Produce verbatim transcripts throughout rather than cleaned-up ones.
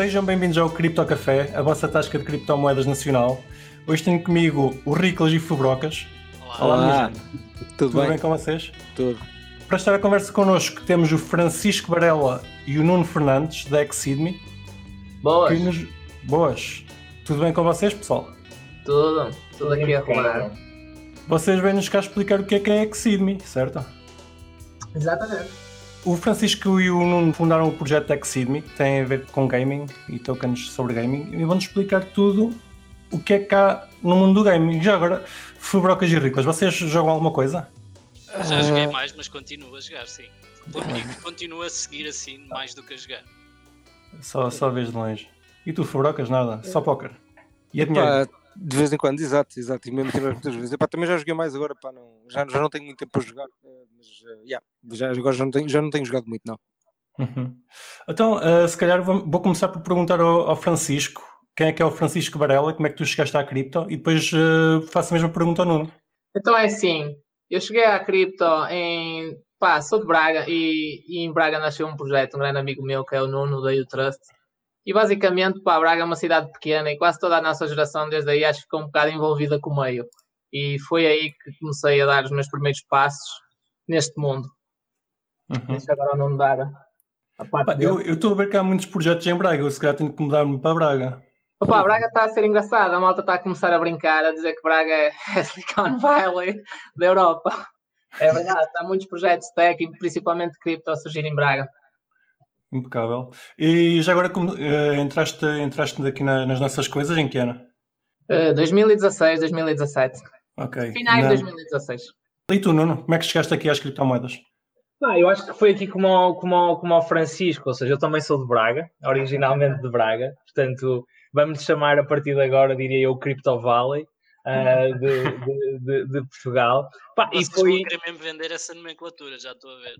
Sejam bem-vindos ao Cripto Café, a vossa tasca de criptomoedas nacional. Hoje tenho comigo o Riclas e o Fubrocas. Olá, Olá. Tudo, tudo bem? Tudo bem com vocês? Tudo. Para estar a conversa connosco temos o Francisco Varela e o Nuno Fernandes, da X-Sidme. Boas. Nos... Boas. Tudo bem com vocês, pessoal? Tudo. Tudo aqui a rolar. Vocês vêm-nos cá explicar o que é que é a X-Sidme, certo? Exatamente. O Francisco e o Nuno fundaram o projeto TechSidme, que tem a ver com gaming e tokens sobre gaming, e vão-nos explicar tudo o que é que há no mundo do gaming. Já agora, Fubrocas e Riclas, vocês jogam alguma coisa? Já joguei mais, mas continuo a jogar, sim. Por mim, continuo a seguir assim, mais do que a jogar. Só, só vês de longe. E tu, Fubrocas, nada? Só póquer? E a dinheiro? De vez em quando, exato, exato, e mesmo muitas vezes. Epá, também já joguei mais agora, pá, não, já, já não tenho muito tempo para jogar, mas uh, yeah, já, agora já não, tenho, já não tenho jogado muito, não. Uhum. Então, uh, se calhar vou, vou começar por perguntar ao, ao Francisco, quem é que é o Francisco Varela, como é que tu chegaste à cripto, e depois uh, faço a mesma pergunta ao Nuno. Então é assim, eu cheguei à cripto em, pá, sou de Braga, e, e em Braga nasceu um projeto, um grande amigo meu, que é o Nuno, da Trust. E basicamente, pá, Braga é uma cidade pequena e quase toda a nossa geração desde aí acho que ficou um bocado envolvida com o meio. E foi aí que comecei a dar os meus primeiros passos neste mundo. Uhum. Deixa agora não dar a parte dele. Eu estou a ver que há muitos projetos em Braga, eu se calhar tenho que mudar-me para Braga. Opa, Braga está a ser engraçada, a malta está a começar a brincar, a dizer que Braga é Silicon Valley da Europa. É verdade, há muitos projetos tech e principalmente cripto a surgir em Braga. Impecável. E já agora como, uh, entraste, entraste aqui na, nas nossas coisas, em que ano? Uh, dois mil e dezasseis, dois mil e dezassete. Ok. Finais de dois mil e dezasseis. E tu, Nuno, como é que chegaste aqui às criptomoedas? Ah, eu acho que foi aqui como ao, como, ao, como ao Francisco, ou seja, eu também sou de Braga, originalmente de Braga, portanto vamos chamar a partir de agora, diria eu, Crypto Valley. Uh, de, de, de, de Portugal. Pá, e foi... querer mesmo vender essa nomenclatura, já estou a ver.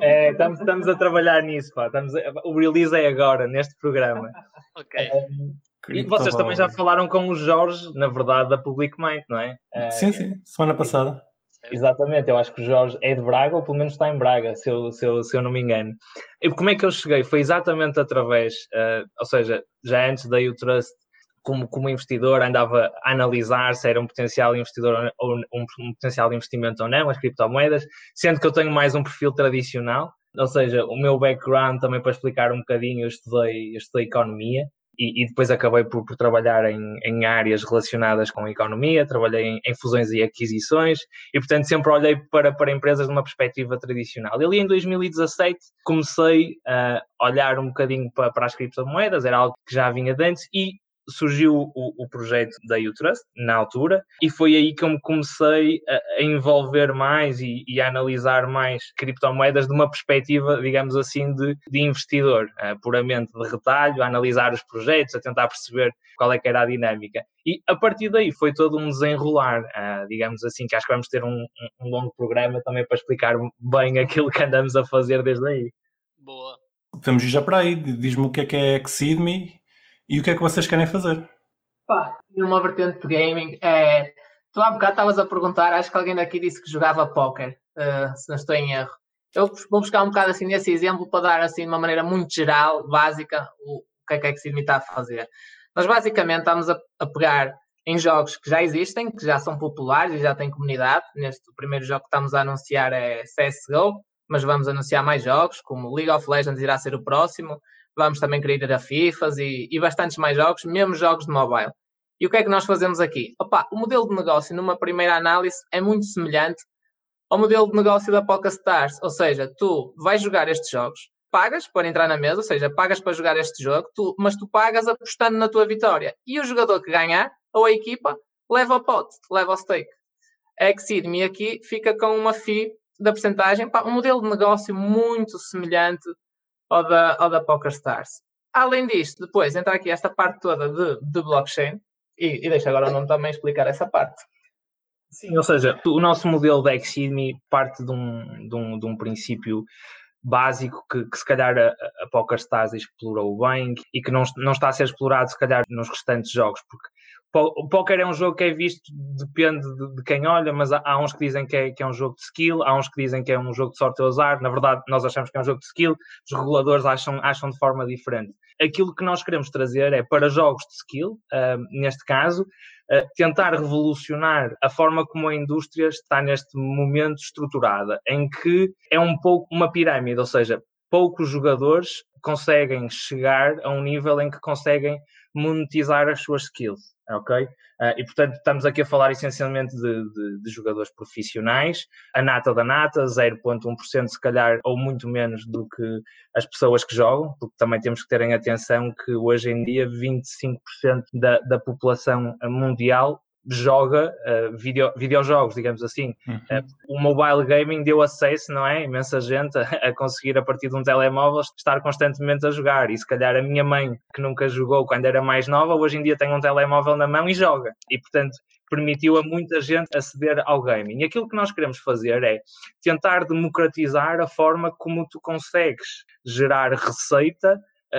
É, estamos, estamos a trabalhar nisso, pá. Estamos a, o release é agora, neste programa. Ok. Um, e vocês também já falaram com o Jorge, na verdade, da PublicMate, não é? Sim, sim, semana passada. É, exatamente, eu acho que o Jorge é de Braga, ou pelo menos está em Braga, se eu, se eu, se eu não me engano. E como é que eu cheguei? Foi exatamente através, uh, ou seja, já antes da U-Trust, como, como investidor, andava a analisar se era um potencial investidor ou um, um potencial investimento ou não, as criptomoedas, sendo que eu tenho mais um perfil tradicional, ou seja, o meu background também para explicar um bocadinho, eu estudei, eu estudei economia e, e depois acabei por, por trabalhar em, em áreas relacionadas com a economia, trabalhei em, em fusões e aquisições e, portanto, sempre olhei para, para empresas de uma perspectiva tradicional. E ali em dois mil e dezassete comecei a olhar um bocadinho para, para as criptomoedas, era algo que já vinha de antes e surgiu o, o projeto da U-Trust, na altura, e foi aí que eu me comecei a, a envolver mais e, e a analisar mais criptomoedas de uma perspectiva, digamos assim, de, de investidor, uh, puramente de retalho, a analisar os projetos, a tentar perceber qual é que era a dinâmica. E a partir daí foi todo um desenrolar, uh, digamos assim, que acho que vamos ter um, um longo programa também para explicar bem aquilo que andamos a fazer desde aí. Boa. Vamos já para aí, diz-me o que é que é Exeedme. E o que é que vocês querem fazer? Pá, numa vertente de gaming, é... tu há bocado estavas a perguntar, acho que alguém daqui disse que jogava póquer, uh, se não estou em erro. Eu vou buscar um bocado assim nesse exemplo para dar assim de uma maneira muito geral, básica, o que é que é que se limita a fazer. Nós basicamente estamos a, a pegar em jogos que já existem, que já são populares e já têm comunidade. Neste primeiro jogo que estamos a anunciar é C S G O, mas vamos anunciar mais jogos, como League of Legends irá ser o próximo. Vamos também querer ir a FIFAs e, e bastantes mais jogos, mesmo jogos de mobile. E o que é que nós fazemos aqui? Opa, o modelo de negócio, numa primeira análise, é muito semelhante ao modelo de negócio da Polka Stars. Ou seja, tu vais jogar estes jogos, pagas para entrar na mesa, ou seja, pagas para jogar este jogo, tu, mas tu pagas apostando na tua vitória. E o jogador que ganhar, ou a equipa, leva o pote, leva o stake. A Exeedme aqui fica com uma fee da percentagem. Um modelo de negócio muito semelhante ou da, ou da PokerStars. Além disto, depois entra aqui esta parte toda de, de blockchain e, e deixo agora o Nuno também explicar essa parte. Sim, ou seja, o nosso modelo da Exeedme parte de um, de um, de um princípio básico que, que se calhar a, a PokerStars explorou bem e que não, não está a ser explorado se calhar nos restantes jogos, porque O póquer é um jogo que é visto, depende de, de quem olha, mas há, há uns que dizem que é, que é um jogo de skill, há uns que dizem que é um jogo de sorte ou azar. Na verdade, nós achamos que é um jogo de skill, os reguladores acham, acham de forma diferente. Aquilo que nós queremos trazer é, para jogos de skill, uh, neste caso, uh, tentar revolucionar a forma como a indústria está neste momento estruturada, em que é um pouco uma pirâmide, ou seja, poucos jogadores conseguem chegar a um nível em que conseguem monetizar as suas skills. Ok? Uh, e, portanto, estamos aqui a falar essencialmente de, de, de jogadores profissionais, a nata da nata, zero vírgula um por cento se calhar, ou muito menos do que as pessoas que jogam, porque também temos que terem atenção que hoje em dia vinte e cinco por cento da, da população mundial joga uh, video, videojogos, digamos assim. Uhum. Uh, o mobile gaming deu acesso, não é? Imensa gente a, a conseguir, a partir de um telemóvel, estar constantemente a jogar. E se calhar a minha mãe, que nunca jogou quando era mais nova, hoje em dia tem um telemóvel na mão e joga. E, portanto, permitiu a muita gente aceder ao gaming. E aquilo que nós queremos fazer é tentar democratizar a forma como tu consegues gerar receita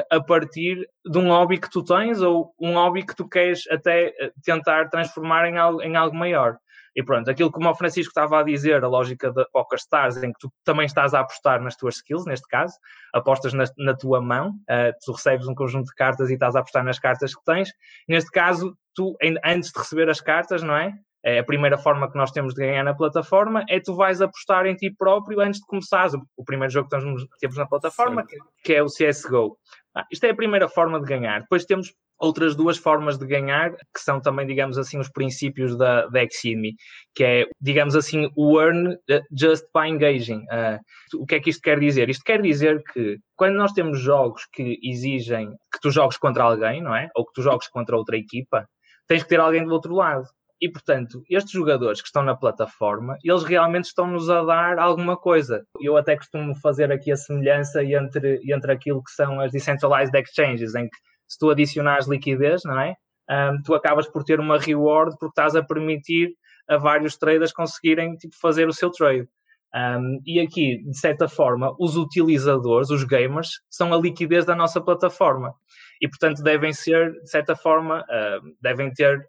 a partir de um hobby que tu tens, ou um hobby que tu queres até tentar transformar em algo, em algo maior. E pronto, aquilo que o Francisco estava a dizer, a lógica da PokerStars, em que tu também estás a apostar nas tuas skills, neste caso, apostas na, na tua mão, uh, tu recebes um conjunto de cartas e estás a apostar nas cartas que tens. Neste caso, tu, antes de receber as cartas, não é? É a primeira forma que nós temos de ganhar na plataforma é tu vais apostar em ti próprio antes de começares o primeiro jogo que nós temos na plataforma, que, que é o C S G O. Ah, isto é a primeira forma de ganhar. Depois temos outras duas formas de ganhar, que são também, digamos assim, os princípios da, da Exeedme, que é, digamos assim, o earn just by engaging. Uh, o que é que isto quer dizer? Isto quer dizer que quando nós temos jogos que exigem que tu jogues contra alguém, não é? Ou que tu jogues contra outra equipa, tens que ter alguém do outro lado. E, portanto, estes jogadores que estão na plataforma, eles realmente estão-nos a dar alguma coisa. Eu até costumo fazer aqui a semelhança entre, entre aquilo que são as decentralized exchanges, em que se tu adicionares liquidez, não é? Um, tu acabas por ter uma reward porque estás a permitir a vários traders conseguirem tipo, fazer o seu trade. Um, e aqui, de certa forma, os utilizadores, os gamers, são a liquidez da nossa plataforma. E, portanto, devem ser, de certa forma, uh, devem ter...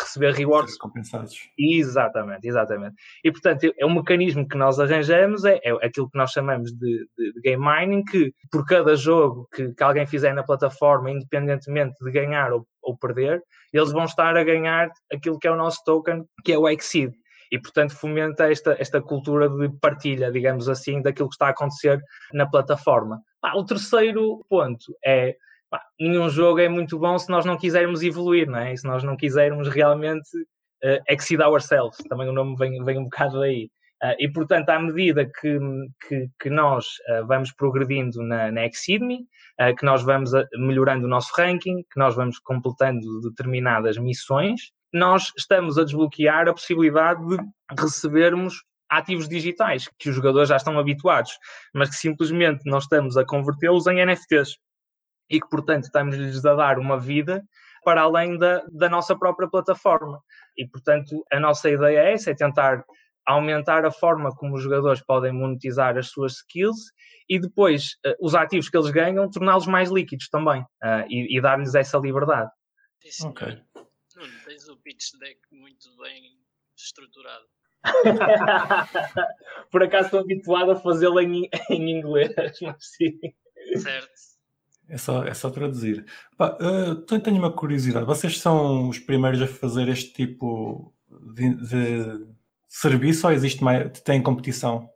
receber rewards compensados. Exatamente, exatamente. E, portanto, é um mecanismo que nós arranjamos, é, é aquilo que nós chamamos de, de, de game mining, que por cada jogo que, que alguém fizer na plataforma, independentemente de ganhar ou, ou perder, eles vão estar a ganhar aquilo que é o nosso token, que é o Exeed. E, portanto, fomenta esta, esta cultura de partilha, digamos assim, daquilo que está a acontecer na plataforma. Ah, o terceiro ponto é... Bah, nenhum jogo é muito bom se nós não quisermos evoluir, não é? E se nós não quisermos realmente uh, exceed ourselves, também o nome vem, vem um bocado daí. Uh, e, portanto, à medida que, que, que nós uh, vamos progredindo na, na Exeedme, uh, que nós vamos a, melhorando o nosso ranking, que nós vamos completando determinadas missões, nós estamos a desbloquear a possibilidade de recebermos ativos digitais, que os jogadores já estão habituados, mas que simplesmente nós estamos a convertê-los em N F Ts. E que, portanto, estamos-lhes a dar uma vida para além da, da nossa própria plataforma. E, portanto, a nossa ideia é essa, é tentar aumentar a forma como os jogadores podem monetizar as suas skills e depois os ativos que eles ganham, torná-los mais líquidos também uh, e, e dar-lhes essa liberdade. Sim, ok. Nuno, tens o pitch deck muito bem estruturado. Por acaso estou habituado a fazê-lo em, em inglês, mas sim. Certo. É só, é só traduzir. Pá, uh, tenho uma curiosidade. Vocês são os primeiros a fazer este tipo de, de serviço ou existe mais, tem competição?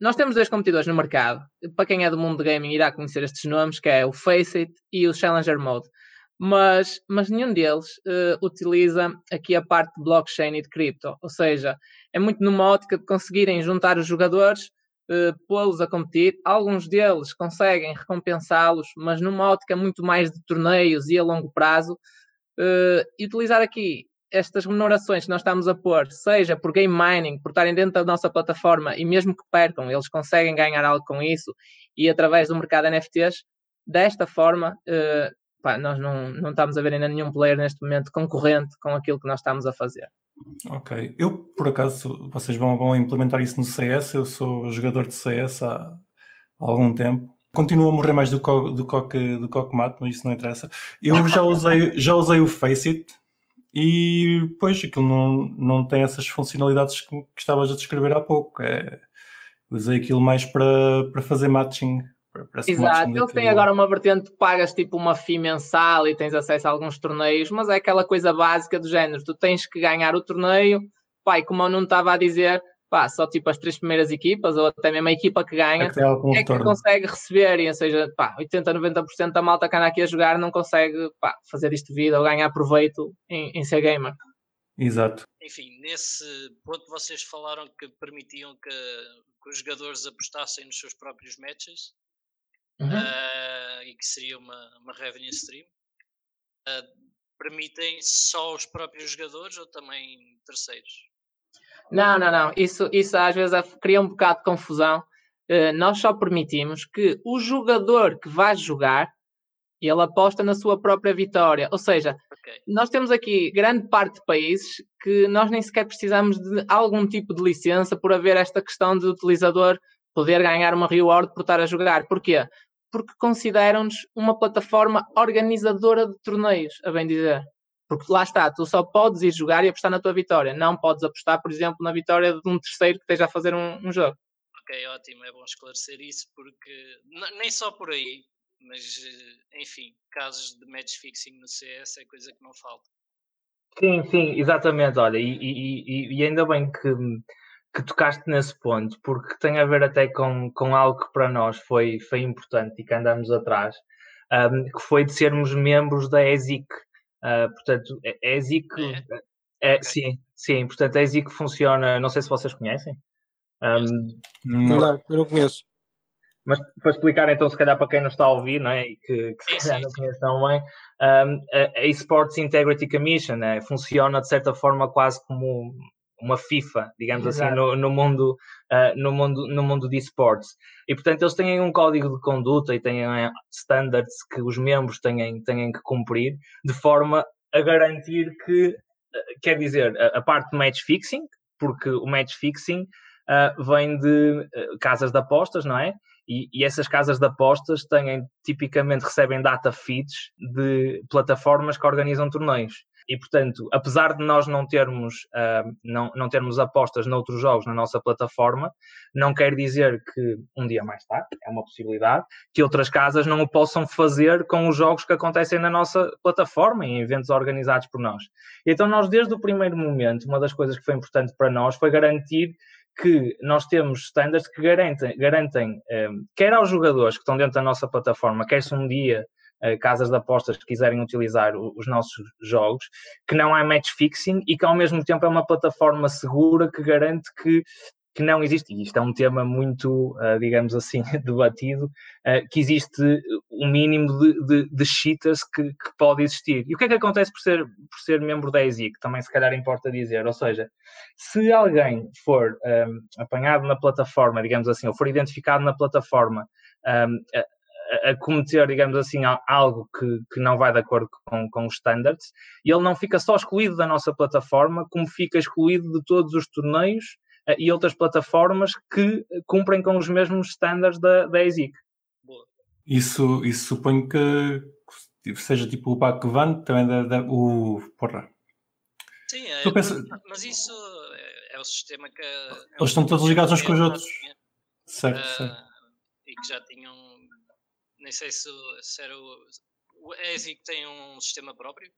Nós temos dois competidores no mercado. Para quem é do mundo de gaming irá conhecer estes nomes, que é o Faceit e o Challenger Mode. Mas, mas nenhum deles uh, utiliza aqui a parte de blockchain e de cripto. Ou seja, é muito numa ótica de conseguirem juntar os jogadores, Uh, pô-los a competir. Alguns deles conseguem recompensá-los, mas numa ótica muito mais de torneios e a longo prazo, uh, e utilizar aqui estas remunerações que nós estamos a pôr, seja por game mining, por estarem dentro da nossa plataforma e mesmo que percam, eles conseguem ganhar algo com isso, e através do mercado N F Ts, desta forma, uh, pá, nós não, não estamos a ver ainda nenhum player neste momento concorrente com aquilo que nós estamos a fazer. Ok, eu por acaso, vocês vão, vão implementar isso no C S, eu sou jogador de C S há, há algum tempo, continuo a morrer mais do que do co, do co, do co mato, mas isso não interessa. Eu já usei, já usei o Faceit, e pois aquilo não, não tem essas funcionalidades que, que estavas a descrever há pouco. É, usei aquilo mais para, para fazer matching. Exato, ele tem agora uma vertente que pagas tipo uma fee mensal e tens acesso a alguns torneios, mas é aquela coisa básica do género, tu tens que ganhar o torneio, pá, e como eu não estava a dizer, pá, só tipo as três primeiras equipas, ou até mesmo a equipa que ganha, é que, é que consegue receber, e, ou seja, pá, oitenta a noventa por cento da malta que anda aqui a jogar não consegue, pá, fazer isto de vida ou ganhar proveito em, em ser gamer. Exato. Enfim, nesse ponto vocês falaram que permitiam que, que os jogadores apostassem nos seus próprios matches. Uhum. Uh, e que seria uma, uma revenue stream. Uh, permitem só os próprios jogadores ou também terceiros? Não, não, não. Isso, isso às vezes é, cria um bocado de confusão. Uh, nós só permitimos que o jogador que vai jogar, ele aposta na sua própria vitória. Ou seja, okay, nós temos aqui grande parte de países que nós nem sequer precisamos de algum tipo de licença por haver esta questão de utilizador poder ganhar uma reward por estar a jogar. Porquê? Porque consideram-nos uma plataforma organizadora de torneios, a bem dizer. Porque lá está, tu só podes ir jogar e apostar na tua vitória. Não podes apostar, por exemplo, na vitória de um terceiro que esteja a fazer um, um jogo. Ok, ótimo. É bom esclarecer isso porque... N- nem só por aí, mas, enfim, casos de match fixing no C S é coisa que não falta. Sim, sim, exatamente. Olha, e, e, e ainda bem que... que tocaste nesse ponto, porque tem a ver até com, com algo que para nós foi, foi importante e que andamos atrás, um, que foi de sermos membros da E S I C. Uh, portanto, E S I C... É. É, sim, sim, portanto, a E S I C funciona... Não sei se vocês conhecem. Um, não, não, eu não conheço. Mas para explicar, então, se calhar para quem não está a ouvir, não é? E que, que se calhar não conhece tão bem, um, a Esports Integrity Commission, né? Funciona, de certa forma, quase como... uma FIFA, digamos assim, no, no, mundo, uh, no, mundo, no mundo de esportes. E, portanto, eles têm um código de conduta e têm uh, standards que os membros têm, têm que cumprir, de forma a garantir que, uh, quer dizer, a, a parte de match-fixing, porque o match-fixing uh, vem de uh, casas de apostas, não é? E, e essas casas de apostas têm, tipicamente recebem data feeds de plataformas que organizam torneios. E, portanto, apesar de nós não termos, uh, não, não termos apostas noutros jogos na nossa plataforma, não quer dizer que um dia mais tarde, é uma possibilidade, que outras casas não o possam fazer com os jogos que acontecem na nossa plataforma, em eventos organizados por nós. Então, nós, desde o primeiro momento, uma das coisas que foi importante para nós foi garantir que nós temos standards que garantem, garantem um, quer aos jogadores que estão dentro da nossa plataforma, quer se um dia... casas de apostas que quiserem utilizar os nossos jogos, que não há match fixing e que ao mesmo tempo é uma plataforma segura que garante que, que não existe, e isto é um tema muito, digamos assim, debatido, que existe um mínimo de, de, de cheaters que, que pode existir. E o que é que acontece por ser, por ser membro da E S I C, que também se calhar importa dizer, ou seja, se alguém for um, apanhado na plataforma, digamos assim, ou for identificado na plataforma, um, a cometer, digamos assim, algo que, que não vai de acordo com, com os standards, e ele não fica só excluído da nossa plataforma, como fica excluído de todos os torneios uh, e outras plataformas que cumprem com os mesmos standards da, da E S I C. Isso, isso suponho que seja tipo o Pac-Van, também da, da, o... Porra. Sim, é, pensa... mas isso é o sistema que... É eles o estão todos ligados uns com os outros. Certo, uh, certo. E que já tinham... Nem sei se, se era o... o E S I C tem um sistema próprio?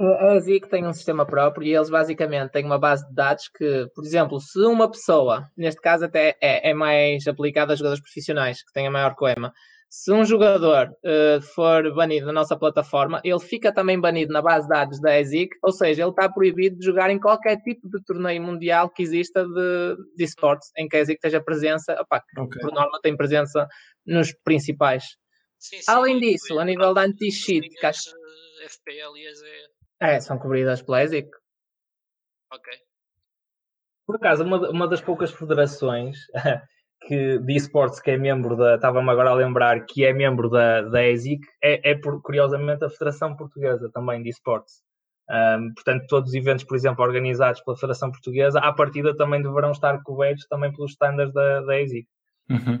A E S I C tem um sistema próprio e eles basicamente têm uma base de dados que, por exemplo, se uma pessoa, neste caso até é, é mais aplicado a jogadores profissionais, que têm a maior coema, se um jogador uh, for banido da nossa plataforma, ele fica também banido na base de dados da E S I C, ou seja, ele está proibido de jogar em qualquer tipo de torneio mundial que exista de, de esportes, em que a E S I C esteja presença, opa, okay, por norma tem presença nos principais. Sim, sim, além disso, foi, a nível da anti-cheat... Acho... F P L e A Z... É, são cobridas pela E S I C. Ok. Por acaso, uma, uma das poucas federações... que de esportes que é membro da, estava-me agora a lembrar, que é membro da, da E S I C, é, é por, curiosamente a Federação Portuguesa também de esportes. Um, portanto, todos os eventos, por exemplo, organizados pela Federação Portuguesa, à partida também deverão estar cobertos também pelos standards da, da E S I C. Uhum.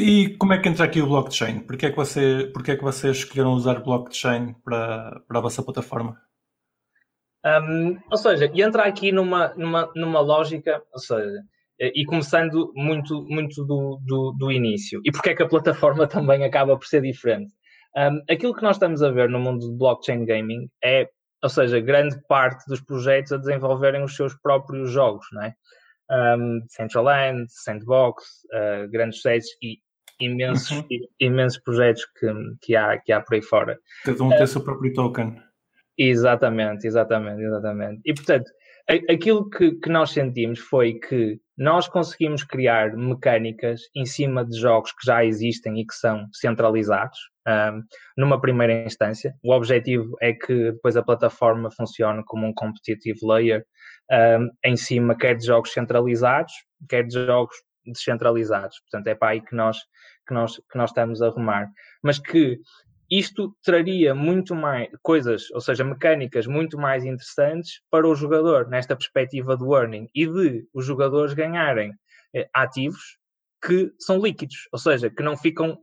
E como é que entra aqui o blockchain? Porquê é que, você, porquê é que vocês escolheram usar blockchain para, para a vossa plataforma? Um, ou seja, entra aqui numa, numa, numa lógica, ou seja, e começando muito, muito do, do, do início. E porque é que a plataforma também acaba por ser diferente? Um, aquilo que nós estamos a ver no mundo do blockchain gaming é, ou seja, grande parte dos projetos a desenvolverem os seus próprios jogos, não é? Um, Decentraland, Sandbox, uh, grandes sites e imensos, uhum. imensos projetos que, que, há, que há por aí fora. Cada um uh, tem o seu próprio token. Exatamente, exatamente, exatamente. E, portanto, a, aquilo que, que nós sentimos foi que nós conseguimos criar mecânicas em cima de jogos que já existem e que são centralizados, um, numa primeira instância. O objetivo é que depois a plataforma funcione como um competitive layer, um, em cima quer de jogos centralizados, quer de jogos descentralizados. Portanto, é para aí que nós, que nós, que nós estamos a arrumar. Mas que isto traria muito mais coisas, ou seja, mecânicas muito mais interessantes para o jogador, nesta perspectiva do earning, e de os jogadores ganharem eh, ativos que são líquidos, ou seja, que não ficam uh,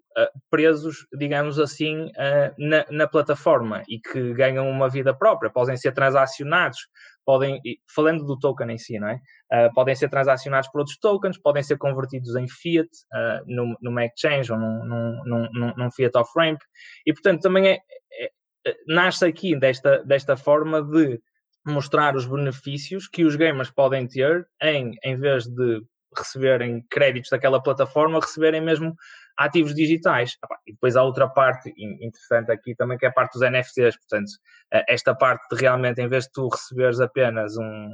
presos, digamos assim, uh, na, na plataforma, e que ganham uma vida própria, podem ser transacionados, podem, falando do token em si, não é? Uh, podem ser transacionados por outros tokens, podem ser convertidos em fiat, uh, num, numa exchange ou num, num, num, num fiat off-ramp, e portanto também é, é, nasce aqui desta, desta forma de mostrar os benefícios que os gamers podem ter em, em vez de receberem créditos daquela plataforma, receberem mesmo ativos digitais. E depois há outra parte interessante aqui também, que é a parte dos N F Ts. Portanto, esta parte de realmente, em vez de tu receberes apenas um,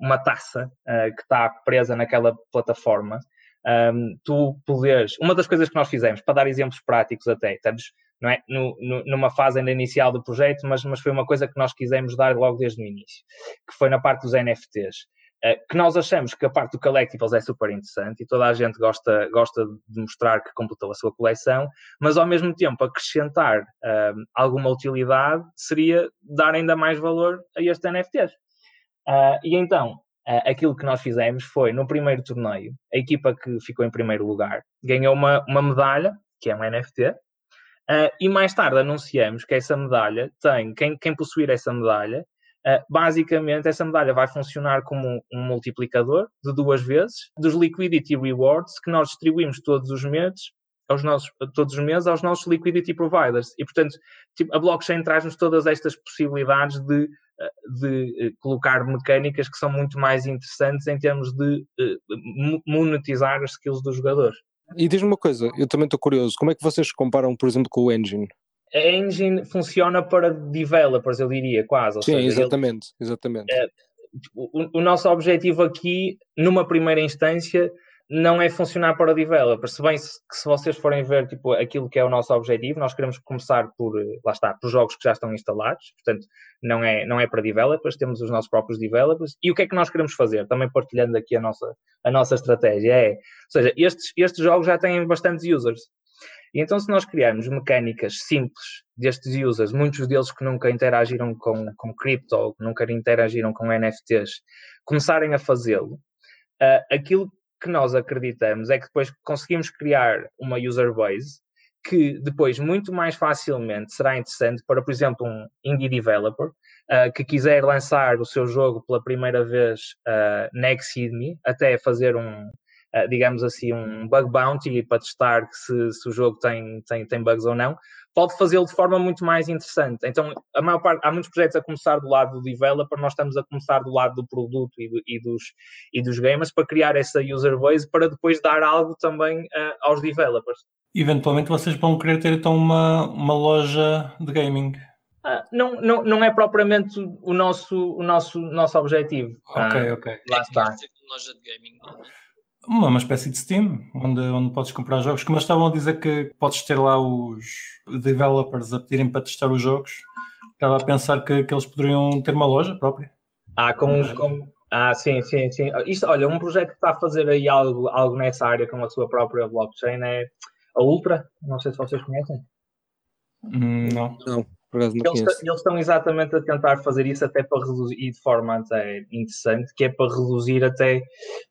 uma taça que está presa naquela plataforma, tu poderes... Uma das coisas que nós fizemos, para dar exemplos práticos até, estamos não é, no, no, numa fase ainda inicial do projeto, mas, mas foi uma coisa que nós quisemos dar logo desde o início, que foi na parte dos N F Ts. Uh, que nós achamos que a parte do collectibles é super interessante e toda a gente gosta, gosta de mostrar que completou a sua coleção, mas ao mesmo tempo acrescentar uh, alguma utilidade seria dar ainda mais valor a estes N F Ts. Uh, e então, uh, aquilo que nós fizemos foi, no primeiro torneio, a equipa que ficou em primeiro lugar ganhou uma, uma medalha, que é um N F T, uh, e mais tarde anunciamos que essa medalha tem, quem, quem possuir essa medalha, Uh, basicamente essa medalha vai funcionar como um multiplicador de duas vezes dos liquidity rewards que nós distribuímos todos os meses aos nossos, todos os meses aos nossos liquidity providers, e portanto tipo, a blockchain traz-nos todas estas possibilidades de, de colocar mecânicas que são muito mais interessantes em termos de uh, monetizar as skills dos jogadores. E diz-me uma coisa, eu também estou curioso, como é que vocês comparam, por exemplo, com o Enjin? A Enjin funciona para developers, eu diria, quase. Ou Sim, seja, exatamente, ele, exatamente. É, o, o nosso objetivo aqui, numa primeira instância, não é funcionar para developers. Se bem se, que se vocês forem ver tipo, aquilo que é o nosso objetivo, nós queremos começar por, lá está, por jogos que já estão instalados, portanto, não é, não é para developers, temos os nossos próprios developers. E o que é que nós queremos fazer? Também partilhando aqui a nossa, a nossa estratégia. É, ou seja, estes, estes jogos já têm bastantes users. E então, se nós criarmos mecânicas simples destes users, muitos deles que nunca interagiram com, com cripto, ou que nunca interagiram com N F Ts, começarem a fazê-lo, uh, aquilo que nós acreditamos é que depois conseguimos criar uma user base que depois muito mais facilmente será interessante para, por exemplo, um indie developer uh, que quiser lançar o seu jogo pela primeira vez uh, na X-Sidme, até fazer um... Uh, digamos assim, um bug bounty para testar que se, se o jogo tem, tem, tem bugs ou não, pode fazê-lo de forma muito mais interessante. Então, a maior parte, há muitos projetos a começar do lado do developer, nós estamos a começar do lado do produto e, do, e, dos, e dos gamers para criar essa user base para depois dar algo também uh, aos developers. Eventualmente vocês vão querer ter então uma, uma loja de gaming? Uh, não, não, não é propriamente o nosso, o nosso, nosso objetivo. Ok, uh, ok. Lá está. Uma loja de gaming, não é? Uma espécie de Steam, onde, onde podes comprar jogos, como eles estavam a dizer que podes ter lá os developers a pedirem para testar os jogos, estava a pensar que, que eles poderiam ter uma loja própria. Ah, com, com... ah sim, sim, sim. Isto, olha, um projeto que está a fazer aí algo, algo nessa área com a sua própria blockchain é a Ultra, não sei se vocês conhecem. Não. Não. Por acaso não conheço. Eles estão exatamente a tentar fazer isso até para reduzir, e de forma até interessante, que é para reduzir até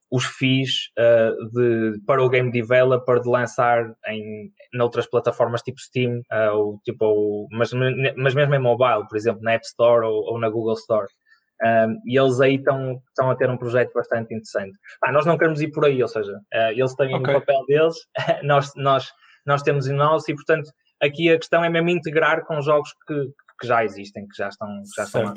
os fees uh, de, para o game developer de lançar em, em outras plataformas tipo Steam, uh, ou, tipo, ou, mas, mas mesmo em mobile, por exemplo, na App Store ou, ou na Google Store. Um, e eles aí estão a ter um projeto bastante interessante. Ah, nós não queremos ir por aí, ou seja, uh, eles têm okay. o papel deles, nós, nós, nós temos o nosso, e portanto aqui a questão é mesmo integrar com jogos que, que já existem, que já estão, que já estão lá.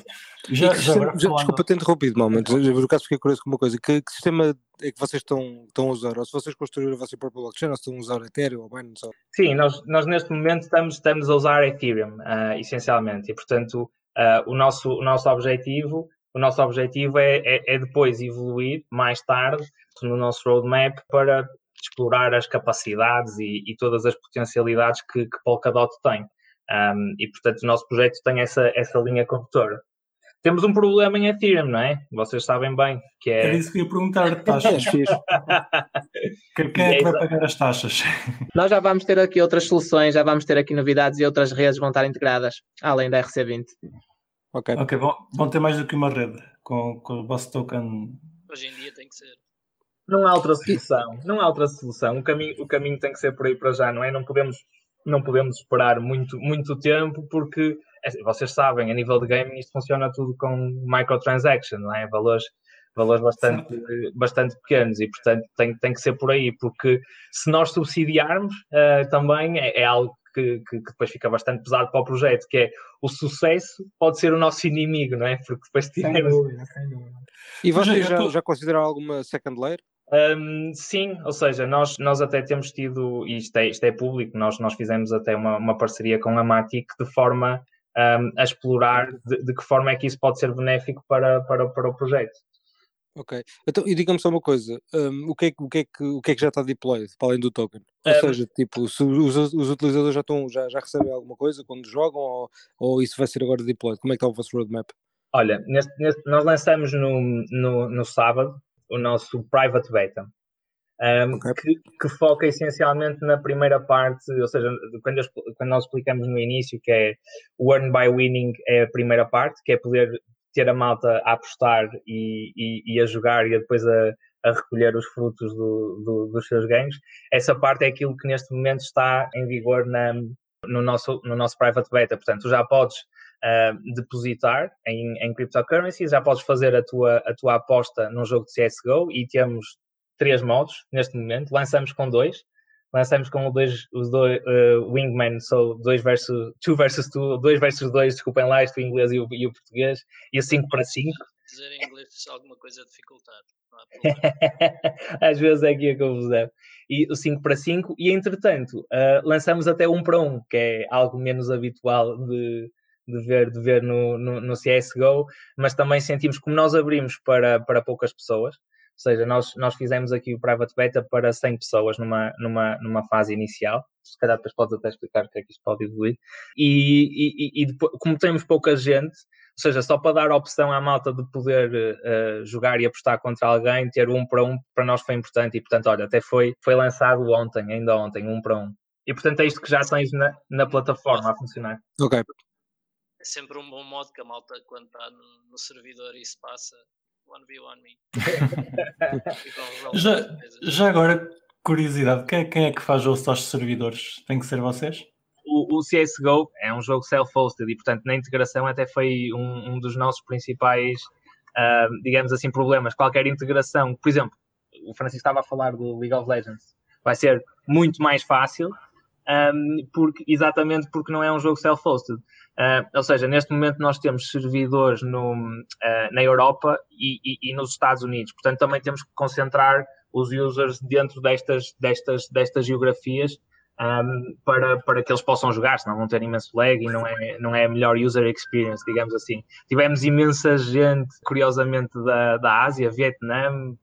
Já, já, já, desculpa ter interrompido, mas por acaso fiquei curioso com uma coisa. Que, que sistema é que vocês estão, estão a usar? Ou se vocês construíram a vossa própria blockchain, ou se estão a usar Ethereum ou Binance? Sim, nós, nós neste momento estamos, estamos a usar Ethereum, uh, essencialmente, e portanto... Uh, o, nosso, o, nosso objetivo, o nosso objetivo é, é, é depois evoluir mais tarde no nosso roadmap para explorar as capacidades e, e todas as potencialidades que, que Polkadot tem. Um, e, portanto, o nosso projeto tem essa, essa linha condutora. Temos um problema em Ethereum, não é? Vocês sabem bem. Que é... Era isso que eu ia perguntar, taxas. Quem é que vai pagar as taxas? Nós já vamos ter aqui outras soluções, já vamos ter aqui novidades e outras redes vão estar integradas, além da R C vinte. Ok, okay, bom, vão ter mais do que uma rede com, com o vosso token. Hoje em dia tem que ser. Não há outra solução, não há outra solução. O caminho, o caminho tem que ser por aí para já, não é? Não podemos, não podemos esperar muito, muito tempo porque... Vocês sabem, a nível de gaming isto funciona tudo com microtransaction, não é? Valores, valores bastante, bastante pequenos e, portanto, tem, tem que ser por aí, porque se nós subsidiarmos uh, também é, é algo que, que, que depois fica bastante pesado para o projeto, que é o sucesso pode ser o nosso inimigo, não é? Porque depois tiramos... Sem dúvida, sem dúvida. E vocês já, já consideraram alguma second layer? Um, sim, ou seja, nós, nós até temos tido, e isto é, isto é público, nós, nós fizemos até uma, uma parceria com a Matic de forma... Um, a explorar de, de que forma é que isso pode ser benéfico para, para, para o projeto. Ok, então, e diga-me só uma coisa, um, o, que é, o, que é que, o que é que já está deployed, para além do token? Ou um, seja, tipo, se os, os utilizadores já, estão, já, já recebem alguma coisa quando jogam, ou, ou isso vai ser agora deployed? Como é que está o vosso roadmap? Olha, neste, neste, nós lançamos no, no, no sábado o nosso private beta. Um, okay. que, que foca essencialmente na primeira parte, ou seja, quando, eu, quando nós explicamos no início que é o Earn by Winning é a primeira parte, que é poder ter a malta a apostar e, e, e a jogar e a depois a, a recolher os frutos do, do, dos seus ganhos. Essa parte é aquilo que neste momento está em vigor na, no, nosso, no nosso private beta, portanto tu já podes uh, depositar em, em cryptocurrency, já podes fazer a tua, a tua aposta num jogo de C S G O e temos três modos neste momento, lançamos com dois, lançamos com dois, os dois uh, Wingman, são dois versus two versus two, dois versus dois, desculpem lá, isto o inglês e o, e o português, e o cinco para cinco. Dizer em inglês alguma coisa a dificultar. Às vezes é aqui a confusão. E o cinco para cinco, e entretanto, uh, lançamos até um para um, que é algo menos habitual de... de ver, de ver no, no, no C S G O, mas também sentimos como nós abrimos para, para poucas pessoas, ou seja, nós, nós fizemos aqui o private beta para cem pessoas numa, numa, numa fase inicial, se calhar depois podes até explicar o que é que isto pode evoluir, e, e, e depois, como temos pouca gente, ou seja, só para dar a opção à malta de poder uh, jogar e apostar contra alguém, ter um para um, para nós foi importante, e portanto, olha, até foi, foi lançado ontem, ainda ontem, um para um, e portanto é isto que já tens na, na plataforma a funcionar. Ok. É sempre um bom modo que a malta, quando está no, no servidor e se passa, one v one me. já, já agora, curiosidade, quem, quem é que faz host aos servidores? Tem que ser vocês? O, o C S G O é um jogo self-hosted e, portanto, na integração até foi um, um dos nossos principais, uh, digamos assim, problemas. Qualquer integração, por exemplo, o Francisco estava a falar do League of Legends, vai ser muito mais fácil, um, porque, exatamente porque não é um jogo self-hosted. Uh, ou seja, neste momento nós temos servidores no, uh, na Europa e, e, e nos Estados Unidos, portanto também temos que concentrar os users dentro destas, destas, destas geografias um, para, para que eles possam jogar, senão vão ter imenso lag e não é, não é a melhor user experience, digamos assim. Tivemos imensa gente, curiosamente, da, da Ásia, Vietnã, uh,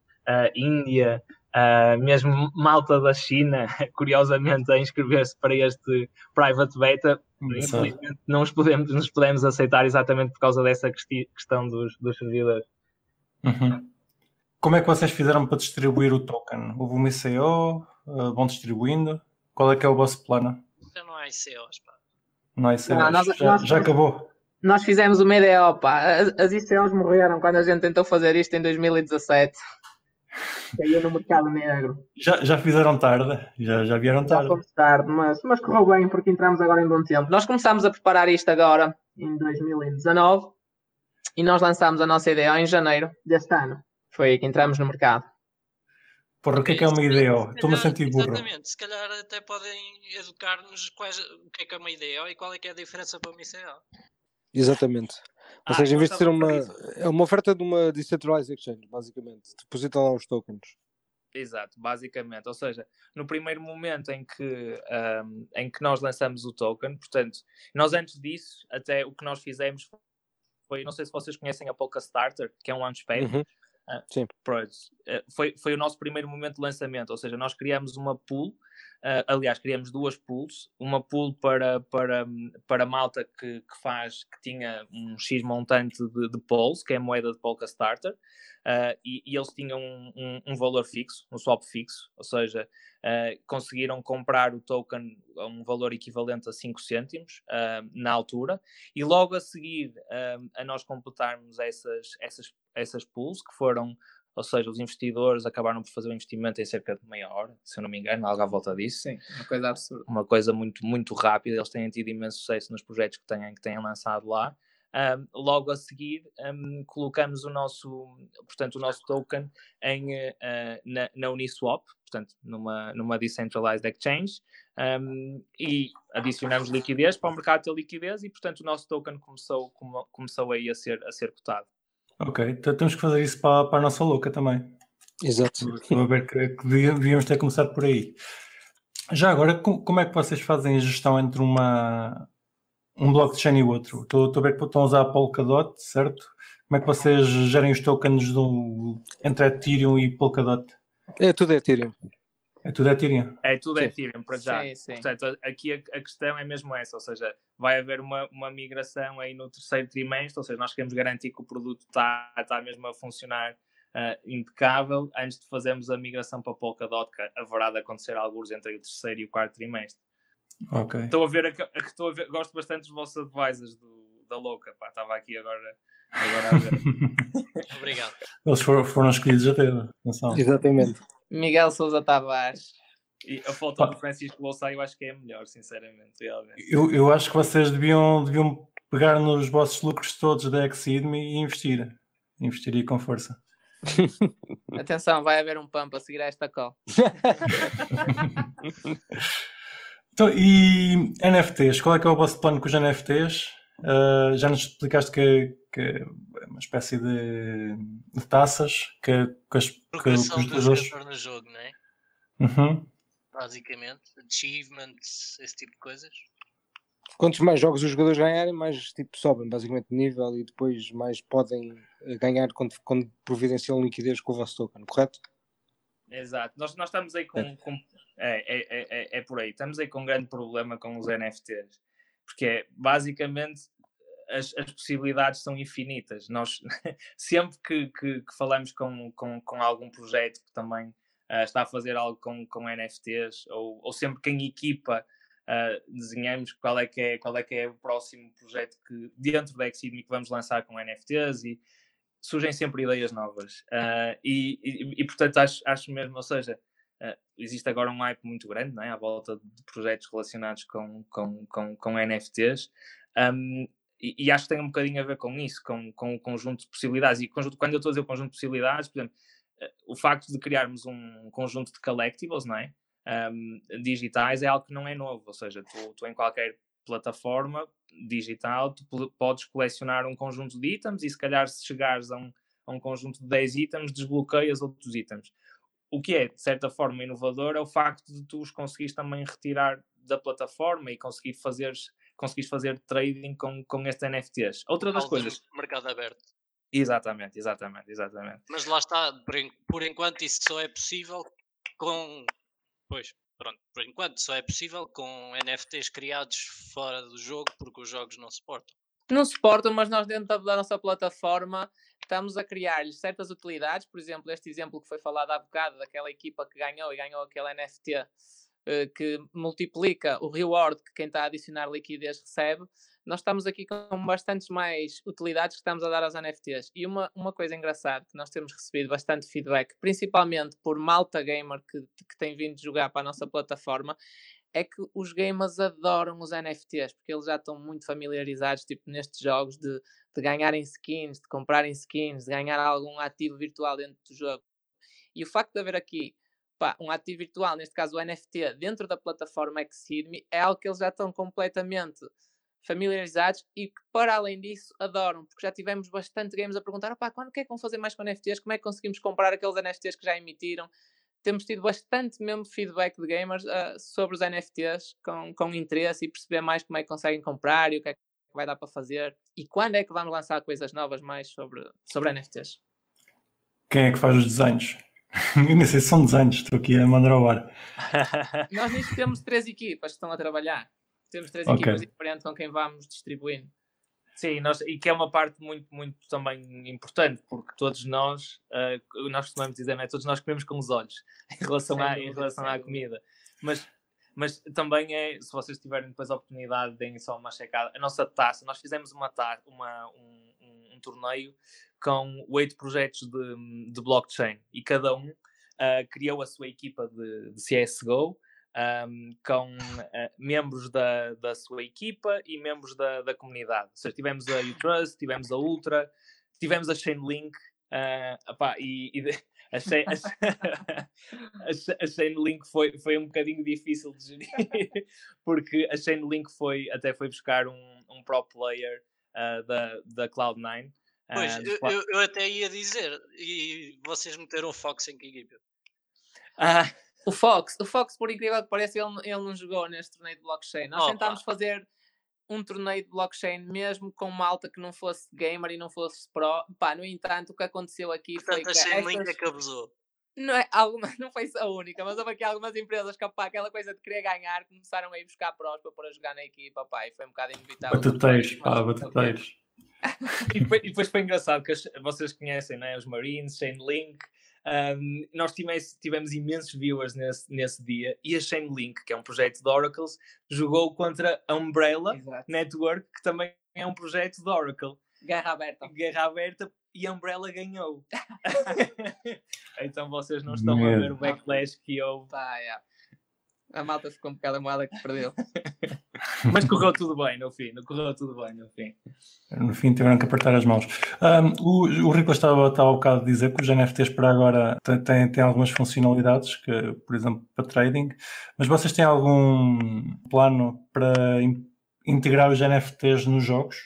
Índia... Uh, mesmo malta da China, curiosamente, a inscrever-se para este private beta. Infelizmente não os podemos, nos podemos aceitar exatamente por causa dessa questão dos, dos servidores. Uhum. Como é que vocês fizeram para distribuir o token? Houve uma I C O? Uh, vão distribuindo? Qual é que é o vosso plano? Já não há I C Os, pá. Não, isso não, é, nós, já, nós, já acabou. Nós fizemos uma ideia, opa, as, as I C Os morreram quando a gente tentou fazer isto em dois mil e dezassete. Caiu no mercado negro. Já, já fizeram tarde, já, já vieram tarde. Já fomos tarde, mas, mas correu bem porque entramos agora em bom tempo. Nós começámos a preparar isto agora em dois mil e dezanove e nós lançámos a nossa ideia em janeiro deste ano. Foi aí que entramos no mercado. Porra, o que é que é uma I D O? Estou-me a sentir burro. Exatamente, se calhar até podem educar-nos quais, o que é que é uma I D O e qual é que é a diferença para uma I C O. Exatamente. Ou ah, seja, em vez de ser uma... É uma oferta de uma Decentralized Exchange, basicamente. Depositam lá os tokens. Exato, basicamente. Ou seja, no primeiro momento em que, um, em que nós lançamos o token, portanto, nós antes disso, até o que nós fizemos foi... Não sei se vocês conhecem a Polka Starter, que é um launchpad. Uhum. Uh, Sim. Foi, foi o nosso primeiro momento de lançamento, ou seja, nós criámos uma pool, uh, aliás, criámos duas pools, uma pool para, para, para malta que, que faz, que tinha um X montante de, de pools, que é a moeda de Polka Starter, uh, e, e eles tinham um, um, um valor fixo, um swap fixo, ou seja, uh, conseguiram comprar o token a um valor equivalente a cinco cêntimos uh, na altura, e logo a seguir uh, a nós completarmos essas, essas essas pools que foram, ou seja, os investidores acabaram por fazer o investimento em cerca de meia hora, se eu não me engano, algo à volta disso. Sim, uma coisa absurda. Uma coisa muito, muito rápida, eles têm tido imenso sucesso nos projetos que têm, que têm lançado lá. Um, logo a seguir, um, colocamos o nosso, portanto, o nosso token em, uh, na, na Uniswap, portanto, numa, numa Decentralized Exchange, um, e adicionamos liquidez para o mercado ter liquidez e, portanto, o nosso token começou, come, começou aí a ser, a ser cotado. Ok, então temos que fazer isso para, para a nossa louca também. Exato. Vou ver que, que devíamos ter começado por aí. Já agora, com, como é que vocês fazem a gestão entre uma, um blockchain e outro? Estou, estou a ver que estão a usar a Polkadot, certo? Como é que vocês gerem os tokens do, entre Ethereum e Polkadot? É tudo Ethereum. É tudo Ethereum? É tudo sim. Ethereum, para já. Sim, sim. Portanto, aqui a, a questão é mesmo essa, ou seja, vai haver uma, uma migração aí no terceiro trimestre, ou seja, nós queremos garantir que o produto está, está mesmo a funcionar uh, impecável antes de fazermos a migração para Polkadot, que haverá de acontecer alguns entre o terceiro e o quarto trimestre. Ok. Estou a ver, a, a, estou a ver gosto bastante dos vossos advisors do, da louca, pá, estava aqui agora... agora a ver. Obrigado. Eles foram, foram escolhidos até, atenção. Exatamente. Miguel Sousa Tavares. E a foto do Francisco Louçã eu acho que é a melhor, sinceramente. Eu, eu acho que vocês deviam, deviam pegar nos vossos lucros todos da Exeedme e investir. Investir aí com força. Atenção, vai haver um pump a seguir a esta call. Então, e N F Ts? Qual é que é o vosso plano com os N F Ts? Uh, já nos explicaste que, que é uma espécie de, de taças que, que, as, que, que os jogadores no jogo, não é? Uhum. Basicamente, achievements, esse tipo de coisas. Quantos mais jogos os jogadores ganharem, mais tipo sobem basicamente de nível e depois mais podem ganhar quando, quando providenciam liquidez com o vosso token, correto? Exato, nós, nós estamos aí com, é. com é, é, é, é por aí, estamos aí com um grande problema com os N F Ts. Porque é, basicamente as, as possibilidades são infinitas. Nós sempre que, que, que falamos com, com, com algum projeto que também uh, está a fazer algo com, com N F Ts, ou, ou sempre que em equipa uh, desenhamos qual é, que é, qual é que é o próximo projeto que, dentro da Exeedme que vamos lançar com N F Ts, e surgem sempre ideias novas. Uh, e, e, e portanto acho, acho mesmo, ou seja, Uh, existe agora um hype muito grande, não é? À volta de projetos relacionados com, com, com, com N F Ts, um, e, e acho que tem um bocadinho a ver com isso, com, com o conjunto de possibilidades. E conjunto, quando eu estou a dizer o conjunto de possibilidades, por exemplo, uh, o facto de criarmos um conjunto de collectibles, não é? Um, digitais, é algo que não é novo, ou seja, tu, tu em qualquer plataforma digital tu podes colecionar um conjunto de itens e se calhar se chegares a um, a um conjunto de dez itens desbloqueias outros itens. O que é, de certa forma, inovador é o facto de tu os conseguires também retirar da plataforma e conseguir fazer, conseguir fazer trading com, com estes N F Ts. Outra das Alto coisas... mercado aberto. Exatamente, exatamente, exatamente. Mas lá está, por, por enquanto isso só é possível com... Pois, pronto, por enquanto só é possível com N F Ts criados fora do jogo, porque os jogos não suportam. Não suportam, mas nós dentro da, da nossa plataforma... Estamos a criar-lhes certas utilidades, por exemplo, este exemplo que foi falado há bocado, daquela equipa que ganhou e ganhou aquele N F T. uh, que multiplica o reward que quem está a adicionar liquidez recebe, nós estamos aqui com bastantes mais utilidades que estamos a dar aos N F Ts. E uma, uma coisa engraçada, que nós temos recebido bastante feedback, principalmente por malta gamer que, que tem vindo jogar para a nossa plataforma, é que os gamers adoram os N F Ts, porque eles já estão muito familiarizados, tipo, nestes jogos de, de ganharem skins, de comprarem skins, de ganhar algum ativo virtual dentro do jogo. E o facto de haver aqui, pá, um ativo virtual, neste caso o N F T, dentro da plataforma X-Sidme, é algo que eles já estão completamente familiarizados e que, para além disso, adoram, porque já tivemos bastante gamers a perguntar, opá, quando que é que vão fazer mais com N F Ts? Como é que conseguimos comprar aqueles N F Ts que já emitiram? Temos tido bastante mesmo feedback de gamers uh, sobre os N F Ts, com, com interesse, e perceber mais como é que conseguem comprar e o que é que vai dar para fazer. E quando é que vamos lançar coisas novas mais sobre, sobre N F Ts? Quem é que faz os desenhos? Nem sei se são desenhos, estou aqui a mandar ao ar. Nós nisto temos três equipas que estão a trabalhar. Temos três okay. equipas diferentes com quem vamos distribuindo. Sim, nós, e que é uma parte muito, muito também importante, porque todos nós, uh, nós costumamos dizer, não é? Todos nós comemos com os olhos em relação, sim, à, em relação à comida. Mas, mas também é, se vocês tiverem depois a oportunidade, deem só uma checada. A nossa taça, nós fizemos uma taça, uma, um, um, um torneio com oito projetos de, de blockchain, e cada um uh, criou a sua equipa de, de C S G O. Um, com uh, membros da, da sua equipa e membros da, da comunidade. Ou seja, tivemos a Ultra, tivemos a Ultra, tivemos a Chainlink, uh, opá, e, e a, Chain, a, a, a Chainlink foi, foi um bocadinho difícil de gerir, porque a Chainlink foi, até foi buscar um, um pro player uh, da, da Cloud nine. Uh, pois, eu, Cloud... eu, eu até ia dizer, e vocês meteram o Fox em que equipa? Ah... O Fox, o Fox, por incrível que pareça, ele, ele não jogou neste torneio de blockchain. Nós oh, tentámos pá. fazer um torneio de blockchain mesmo com malta que não fosse gamer e não fosse pro. Pá, no entanto, o que aconteceu aqui, portanto, foi a Chainlink estas... é que abusou. Não, é, alguma, não foi a única, mas houve aqui algumas empresas que, pá, aquela coisa de querer ganhar, começaram a ir buscar prós para pôr a jogar na equipa, pá, e foi um bocado inevitável. Batateiros, pá, batateiros. E, e depois foi engraçado, que vocês conhecem, né? Os Marines, Chainlink... Um, nós tivemos, tivemos imensos viewers nesse, nesse dia, e a Chainlink, que é um projeto de Oracles, jogou contra a Umbrella Exato. Network, que também é um projeto de Oracle. Guerra aberta. Guerra aberta, e a Umbrella ganhou. Então vocês não estão Meu. a ver o backlash que houve. Tá, yeah. A malta ficou um bocado a moeda que perdeu. Mas correu tudo bem no fim, correu tudo bem no fim. No fim tiveram que apertar as mãos. Um, o o Riclas estava, estava um bocado a dizer que os N F Ts para agora têm, têm algumas funcionalidades, que, por exemplo, para trading, mas vocês têm algum plano para in, integrar os N F Ts nos jogos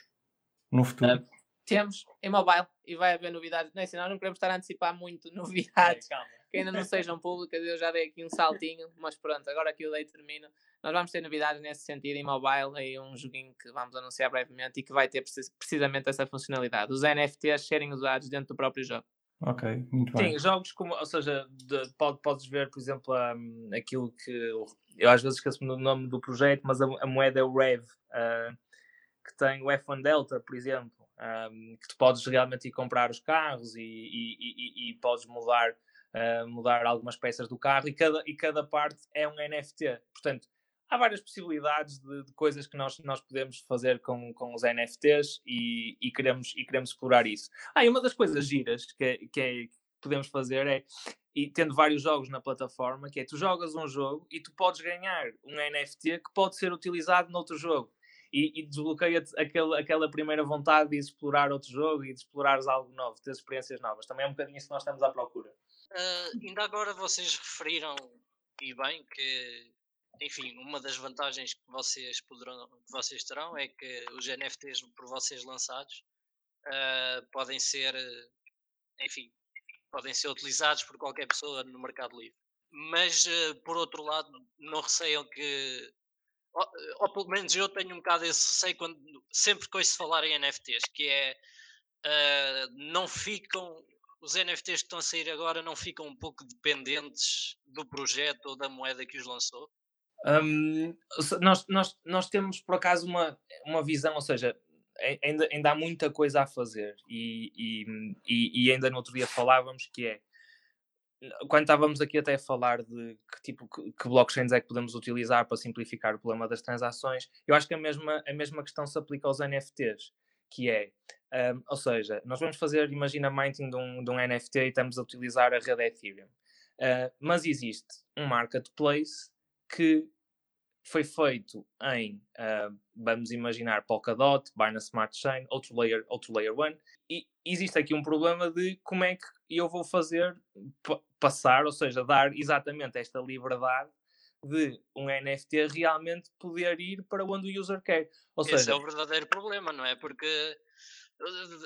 no futuro? Uh, temos, em mobile, e vai haver novidades. Não é assim, nós não queremos estar a antecipar muito novidades. É, calma. Que ainda não sejam públicas, eu já dei aqui um saltinho, mas pronto, agora que eu dei termino, nós vamos ter novidades nesse sentido em mobile, e um joguinho que vamos anunciar brevemente e que vai ter precis- precisamente essa funcionalidade, os N F Ts serem usados dentro do próprio jogo. Ok, muito bem. Sim, jogos como, ou seja, de, pode, podes ver, por exemplo, um, aquilo que, eu às vezes esqueço-me do nome do projeto, mas a, a moeda é o Rev, uh, que tem o F um Delta, por exemplo, um, que tu podes realmente ir comprar os carros e, e, e, e podes mudar Uh, mudar algumas peças do carro, e cada, e cada parte é um N F T. Portanto, há várias possibilidades de, de coisas que nós, nós podemos fazer com, com os N F Ts, e, e, queremos, e queremos explorar isso. Ah, e uma das coisas giras que, que, é, que podemos fazer é, e tendo vários jogos na plataforma, que é, tu jogas um jogo e tu podes ganhar um N F T que pode ser utilizado noutro jogo. E, e desbloqueia-te aquele, aquela primeira vontade de explorar outro jogo e de explorares algo novo, ter experiências novas. Também é um bocadinho isso que nós estamos à procura. Uh, ainda agora vocês referiram, e bem, que, enfim, uma das vantagens que vocês, poderão, que vocês terão é que os N F Ts por vocês lançados uh, podem ser, enfim, podem ser utilizados por qualquer pessoa no mercado livre. Mas, uh, por outro lado, não receiam que... Ou, ou pelo menos eu tenho um bocado esse receio quando, sempre que ouço falar em N F Ts, que é, uh, não ficam, os N F Ts que estão a sair agora não ficam um pouco dependentes do projeto ou da moeda que os lançou? Um, nós, nós, nós temos, por acaso, uma, uma visão, ou seja, ainda, ainda há muita coisa a fazer, e, e, e ainda no outro dia falávamos que é, quando estávamos aqui até a falar de que tipo que blockchains é que podemos utilizar para simplificar o problema das transações, eu acho que a mesma, a mesma questão se aplica aos N F Ts, que é, um, ou seja, nós vamos fazer, imagina, minting de um, de um N F T e estamos a utilizar a rede Ethereum. Uh, mas existe um marketplace que foi feito em, uh, vamos imaginar, Polkadot, Binance Smart Chain, outro layer, outro layer one, e existe aqui um problema de como é que eu vou fazer p- passar, ou seja, dar exatamente esta liberdade de um N F T realmente poder ir para onde o user quer. Ou Esse seja... é o verdadeiro problema, não é? Porque,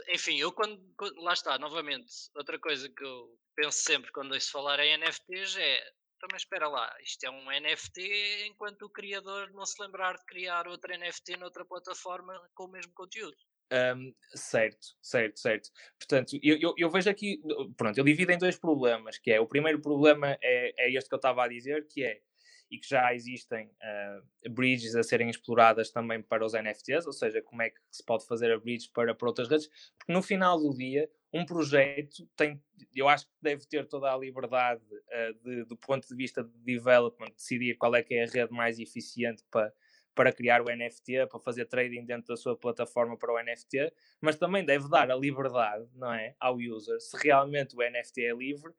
enfim, eu quando, quando... Lá está, novamente, outra coisa que eu penso sempre quando ouço falar em N F Ts é... Então, mas espera lá, isto é um N F T enquanto o criador não se lembrar de criar outro N F T noutra plataforma com o mesmo conteúdo. Um, certo, certo, certo. Portanto, eu, eu, eu vejo aqui, pronto, eu divido em dois problemas, que é, o primeiro problema é, é este que eu estava a dizer, que é, e que já existem uh, bridges a serem exploradas também para os N F Ts, ou seja, como é que se pode fazer a bridge para, para outras redes, porque no final do dia, um projeto tem, eu acho que deve ter toda a liberdade uh, de, do ponto de vista de development, decidir qual é que é a rede mais eficiente para, para criar o N F T, para fazer trading dentro da sua plataforma para o N F T, mas também deve dar a liberdade, não é, ao user, se realmente o N F T é livre,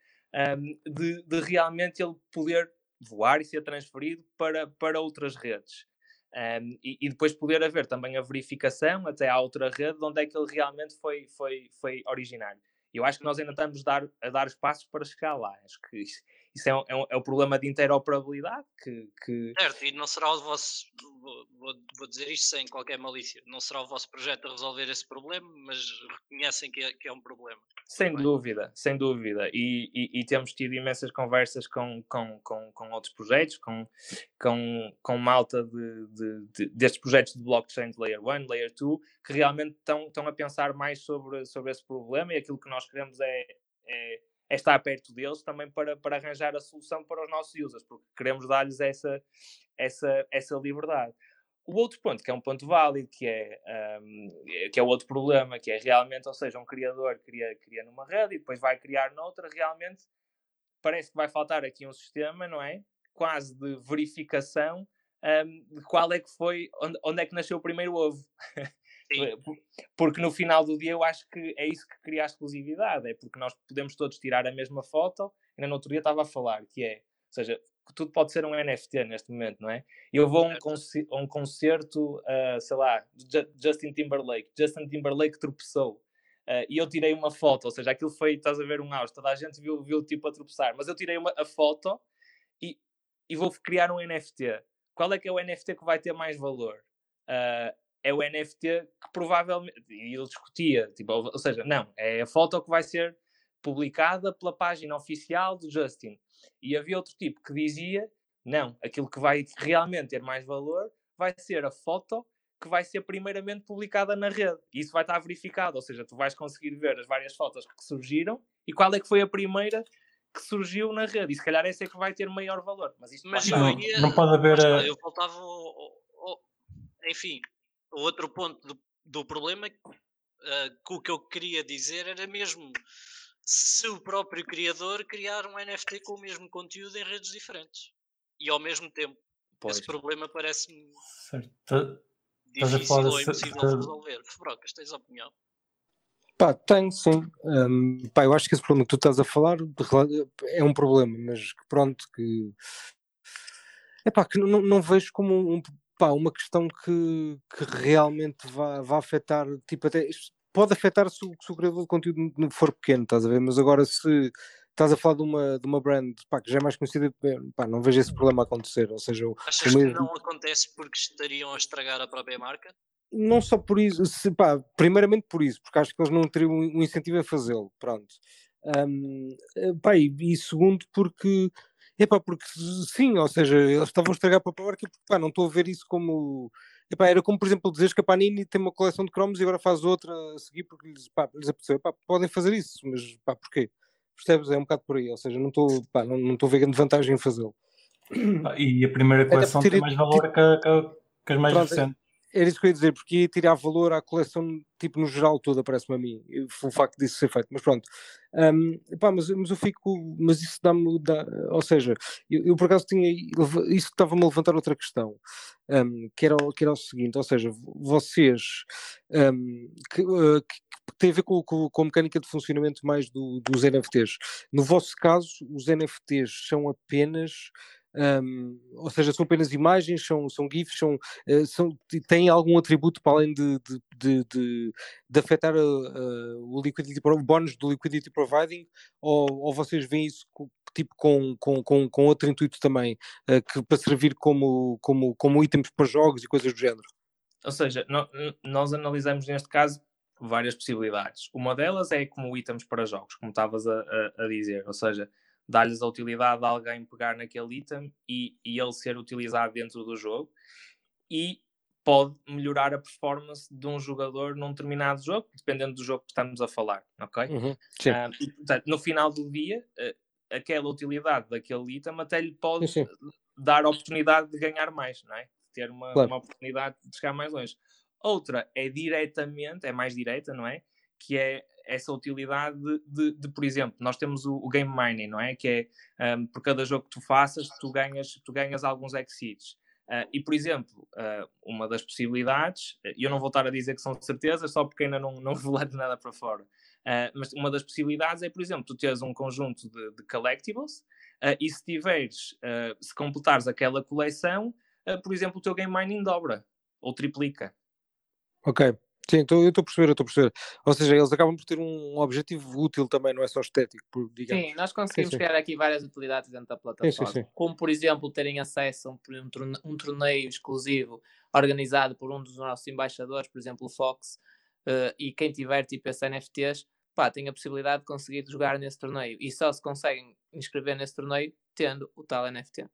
um, de, de realmente ele poder voar e ser transferido para, para outras redes. Um, e, e depois poder haver também a verificação até à outra rede de onde é que ele realmente foi, foi, foi originário. Eu acho que nós ainda estamos dar, a dar os passos para chegar lá. Acho que isso, isso é, um, é, um, é um problema de interoperabilidade que, que... Certo, e não será o vosso, vou, vou dizer isto sem qualquer malícia, não será o vosso projeto a resolver esse problema, mas reconhecem que é, que é um problema. Sem Bem. dúvida, sem dúvida. E, e, e temos tido imensas conversas com, com, com, com outros projetos, com, com, com malta de, de, de, destes projetos de blockchain de Layer um, Layer dois, que realmente estão, estão a pensar mais sobre, sobre esse problema, e aquilo que nós queremos é, é, é estar perto deles também para, para arranjar a solução para os nossos users, porque queremos dar-lhes essa, essa, essa liberdade. O outro ponto, que é um ponto válido, que é, um, que é outro problema, que é realmente, ou seja, um criador cria, cria numa rede e depois vai criar noutra, realmente parece que vai faltar aqui um sistema, não é? Quase de verificação um, de qual é que foi, onde, onde é que nasceu o primeiro ovo. Porque no final do dia eu acho que é isso que cria a exclusividade, é porque nós podemos todos tirar a mesma foto, ainda no outro dia estava a falar, que é, ou seja... Tudo pode ser um N F T neste momento, não é? Eu vou a um, conci- um concerto, uh, sei lá, Ju- Justin Timberlake. Justin Timberlake tropeçou. Uh, e eu tirei uma foto, ou seja, aquilo foi, estás a ver, um auge. Toda a gente viu, viu o tipo a tropeçar. Mas eu tirei uma, a foto e, e vou criar um N F T. Qual é que é o N F T que vai ter mais valor? Uh, é o N F T que provavelmente... E ele discutia, tipo, ou, ou seja, não, é a foto que vai ser publicada pela página oficial do Justin. E havia outro tipo que dizia, não, aquilo que vai realmente ter mais valor vai ser a foto que vai ser primeiramente publicada na rede. E isso vai estar verificado, ou seja, tu vais conseguir ver as várias fotos que surgiram e qual é que foi a primeira que surgiu na rede. E se calhar essa é que vai ter maior valor. Mas isto mas não, não, ia, não pode haver... Mas, eu voltava ao, ao, ao, enfim, o outro ponto do, do problema, uh, que o que eu queria dizer era mesmo... se o próprio criador criar um N F T com o mesmo conteúdo em redes diferentes. E ao mesmo tempo. Pois. Esse problema parece-me certo. Difícil ou impossível de resolver. Fubrocas, tens opinião? Pá, tenho sim. Um, pá, eu acho que esse problema que tu estás a falar é um problema, mas que pronto, que... É pá, que não, não vejo como um, pá, uma questão que, que realmente vá, vá afetar, tipo, até... Pode afetar se o, se o criador de conteúdo for pequeno, estás a ver? Mas agora se estás a falar de uma, de uma brand, pá, que já é mais conhecida, pá, não vejo esse problema acontecer. Ou seja, achas o mesmo... que não acontece porque estariam a estragar a própria marca? Não só por isso, se, pá, primeiramente por isso, porque acho que eles não teriam um incentivo a fazê-lo, pronto. Um, pá, e, e segundo porque... Epá, porque sim, ou seja, eles estavam a estragar para a marca porque, pá, não estou a ver isso como... Epá, era como, por exemplo, dizeres que a Panini tem uma coleção de cromos e agora faz outra a seguir porque lhes, pá, lhes apeteceu. Epá, podem fazer isso, mas pá, porquê? Percebes? É um bocado por aí, ou seja, não estou a não, não ver grande vantagem em fazê-lo. E a primeira coleção ter... tem mais valor que, que, que as mais recentes. Era isso que eu ia dizer, porque ia tirar valor à coleção, tipo, no geral toda, parece-me a mim, o facto disso ser feito, mas pronto. Um, pá, mas, mas eu fico, mas isso dá-me, dá, ou seja, eu, eu por acaso tinha, isso estava-me a levantar outra questão, um, que, era, que era o seguinte, ou seja, vocês, um, que, uh, que tem a ver com, com, com a mecânica de funcionamento mais do, dos N F Ts. No vosso caso, os N F Ts são apenas... Um, ou seja, são apenas imagens, são, são GIFs, são, uh, são, têm algum atributo para além de, de, de, de, de afetar a, a, o, liquidity, o bónus do liquidity providing, ou, ou vocês veem isso tipo, com, com, com, com outro intuito também, uh, que, para servir como, como, como itens para jogos e coisas do género? Ou seja, no, nós analisamos neste caso várias possibilidades. Uma delas é como itens para jogos, como estavas a, a, a dizer, ou seja, dar-lhes a utilidade de alguém pegar naquele item e, e ele ser utilizado dentro do jogo, e pode melhorar a performance de um jogador num determinado jogo, dependendo do jogo que estamos a falar, ok? Uhum, sim. Uh, e, portanto, no final do dia, uh, aquela utilidade daquele item até lhe pode sim, sim. dar a oportunidade de ganhar mais, não é? De ter uma, claro. uma oportunidade de chegar mais longe. Outra é diretamente, é mais direta, não é? Que é essa utilidade de, de, de, por exemplo, nós temos o, o game mining, não é? Que é, um, por cada jogo que tu faças, tu ganhas, tu ganhas alguns exceeds. Uh, e, por exemplo, uh, uma das possibilidades, e eu não vou estar a dizer que são de certeza, só porque ainda não, não vou de nada para fora, uh, mas uma das possibilidades é, por exemplo, tu teres um conjunto de, de collectibles, uh, e se tiveres, uh, se completares aquela coleção, uh, por exemplo, o teu game mining dobra, ou triplica. Ok. Sim, eu estou a perceber, eu estou a perceber. Ou seja, eles acabam por ter um objetivo útil também, não é só estético, digamos. Sim, nós conseguimos sim, sim. criar aqui várias utilidades dentro da plataforma. Sim, sim, sim. Como, por exemplo, terem acesso a um torneio exclusivo organizado por um dos nossos embaixadores, por exemplo, o Fox, uh, e quem tiver tipo esses N F Ts, pá, tem a possibilidade de conseguir jogar nesse torneio. E só se conseguem inscrever nesse torneio tendo o tal N F T.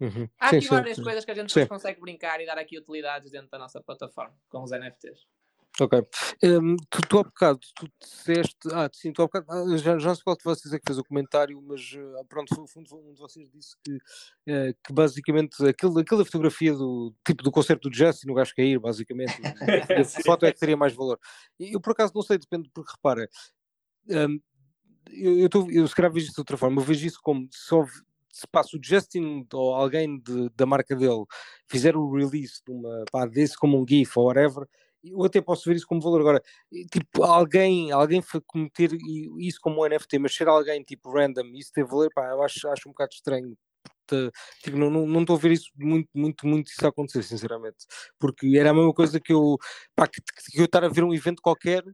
Uhum. Há aqui sim, várias sim. coisas que a gente sim. consegue brincar e dar aqui utilidades dentro da nossa plataforma com os N F Ts. Ok. Um, tu, tu há bocado, tu disseste... Ah, sim, tu há bocado... Já, já não sei qual de vocês é que fez o comentário, mas pronto, um de vocês disse que, uh, que basicamente aquele, aquela fotografia do tipo do concerto do Justin, no gajo cair, basicamente, a foto é que teria mais valor. Eu, por acaso, não sei, depende, porque repara, um, eu, eu, tô, eu se calhar vejo isso de outra forma, eu vejo isso como só... Se passa o Justin ou alguém de, da marca dele fizer o release de uma, pá, desse como um GIF ou whatever, eu até posso ver isso como valor. Agora, tipo, alguém, alguém cometer isso como um N F T, mas ser alguém tipo random, isso tem valor, pá, eu acho, acho um bocado estranho. Tipo, não, não, não estou a ver isso muito, muito, muito isso a acontecer, sinceramente. Porque era a mesma coisa que eu, pá, que, que eu estar a ver um evento qualquer.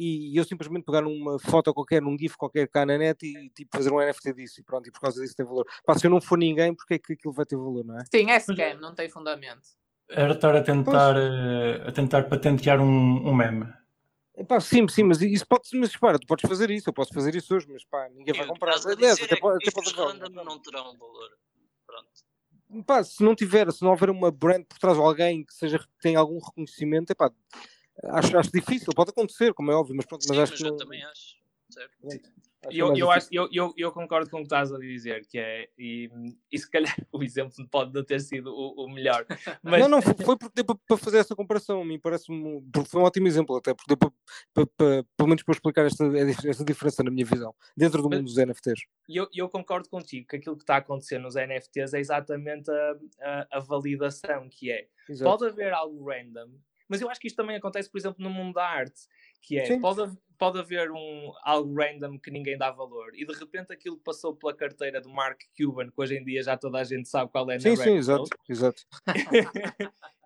E eu simplesmente pegar numa foto qualquer, num GIF qualquer cá na net e tipo, fazer um N F T disso e pronto, e por causa disso tem valor. Pá, se eu não for ninguém, porque é que aquilo vai ter valor, não é? Sim, é scam, não tem fundamento. Era estar a tentar, a tentar patentear um, um meme. Pá, sim, sim, mas isso pode mas para, tu podes fazer isso, eu posso fazer isso hoje, mas pá, ninguém vai comprar. Até pode random não terão valor. Pronto. Pá, se não tiver, se não houver uma brand por trás de alguém que seja, tenha algum reconhecimento, é pá... Acho, acho difícil, pode acontecer, como é óbvio, mas pronto, mas sim, acho mas que. Eu não... também acho. Certo. Eu, eu, acho eu, eu, eu concordo com o que estás a dizer, que é. E, e se calhar o exemplo pode não ter sido o, o melhor. Mas... Não, não, foi porque deu para fazer essa comparação, a mim parece-me. Foi um ótimo exemplo, até porque deu para, pelo menos para explicar esta, esta diferença na minha visão, dentro do mundo mas, dos N F Ts. E eu, eu concordo contigo que aquilo que está a acontecer nos N F Ts é exatamente a, a, a validação que é. Exato. Pode haver algo random. Mas eu acho que isto também acontece, por exemplo, no mundo da arte, que é, pode, pode haver um, algo random que ninguém dá valor, e de repente aquilo passou pela carteira do Mark Cuban, que hoje em dia já toda a gente sabe qual é a Sim, sim, exato, exato.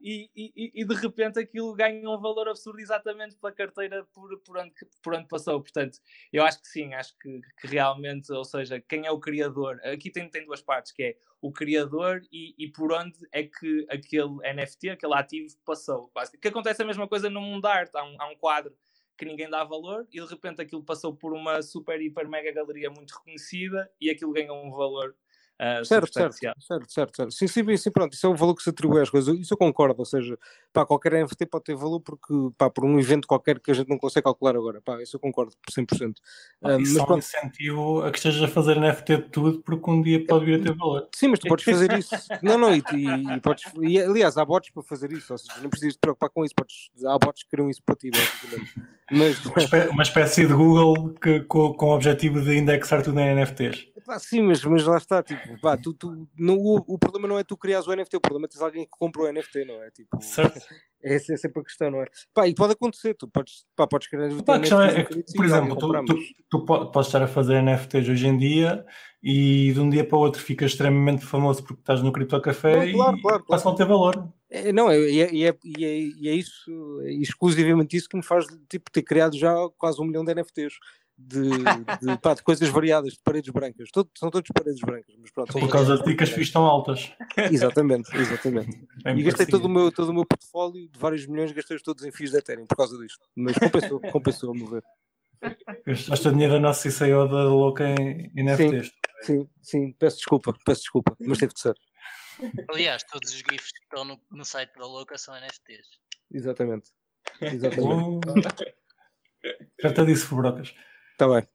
e, e, e de repente aquilo ganha um valor absurdo exatamente pela carteira por, por, onde, por onde passou. Portanto, eu acho que sim, acho que, que realmente, ou seja, quem é o criador, aqui tem, tem duas partes, que é o criador e, e por onde é que aquele N F T, aquele ativo passou. Quase. Que acontece a mesma coisa no mundo da arte, há um, há um quadro que ninguém dá valor e de repente aquilo passou por uma super, hiper, mega galeria muito reconhecida e aquilo ganhou um valor Uh, certo, certo, certo, certo, certo. Sim, sim, sim, pronto, isso é o valor que se atribui às coisas, isso eu concordo, ou seja, pá, qualquer N F T pode ter valor porque, pá, por um evento qualquer que a gente não consegue calcular agora, pá, isso eu concordo por cem por cento. Ah, uh, mas só pronto, um incentivo a que estejas a fazer N F T de tudo porque um dia pode vir a ter valor. Sim, mas tu podes fazer isso, não, não, e, e, e podes, e, aliás, há bots para fazer isso, ou seja, não precisas te preocupar com isso, podes, há bots que criam isso para ti, mas... uma, espé- uma espécie de Google que, com, com o objetivo de indexar tudo em N F Ts. Ah, sim, mas, mas lá está, tipo, pá, tu, tu, não, o, o problema não é tu criares o N F T, o problema é teres alguém que compra o N F T, não é? Tipo, certo. Essa é sempre a questão, não é? Pá, e pode acontecer, tu podes, pá, podes criar... Pá, a questão é, é que, por exemplo, tu, tu, tu podes estar a fazer N F Ts hoje em dia e de um dia para o outro ficas extremamente famoso porque estás no Cripto Café e claro, claro, passam claro. a ter valor. É, não, e é, é, é, é, é isso, é exclusivamente isso que me faz tipo, ter criado já quase um milhão de N F Ts. De, de, pá, de coisas variadas, de paredes brancas. Todo, são todos paredes brancas, mas pronto. Por causa de dicas que estão altas. Exatamente, exatamente. É e gastei todo o, meu, todo o meu portfólio de vários milhões, gastei-os todos em fios de Ethereum por causa disto. Mas compensou, compensou a mover. Gastaste o dinheiro da nossa C E O da Louca em, em N F Ts. Sim, sim, peço desculpa, peço desculpa, mas teve de ser. Aliás, todos os GIFs que estão no, no site da Louca são N F Ts. Exatamente. Exatamente. Trata disso, Fubrocas. Está bem.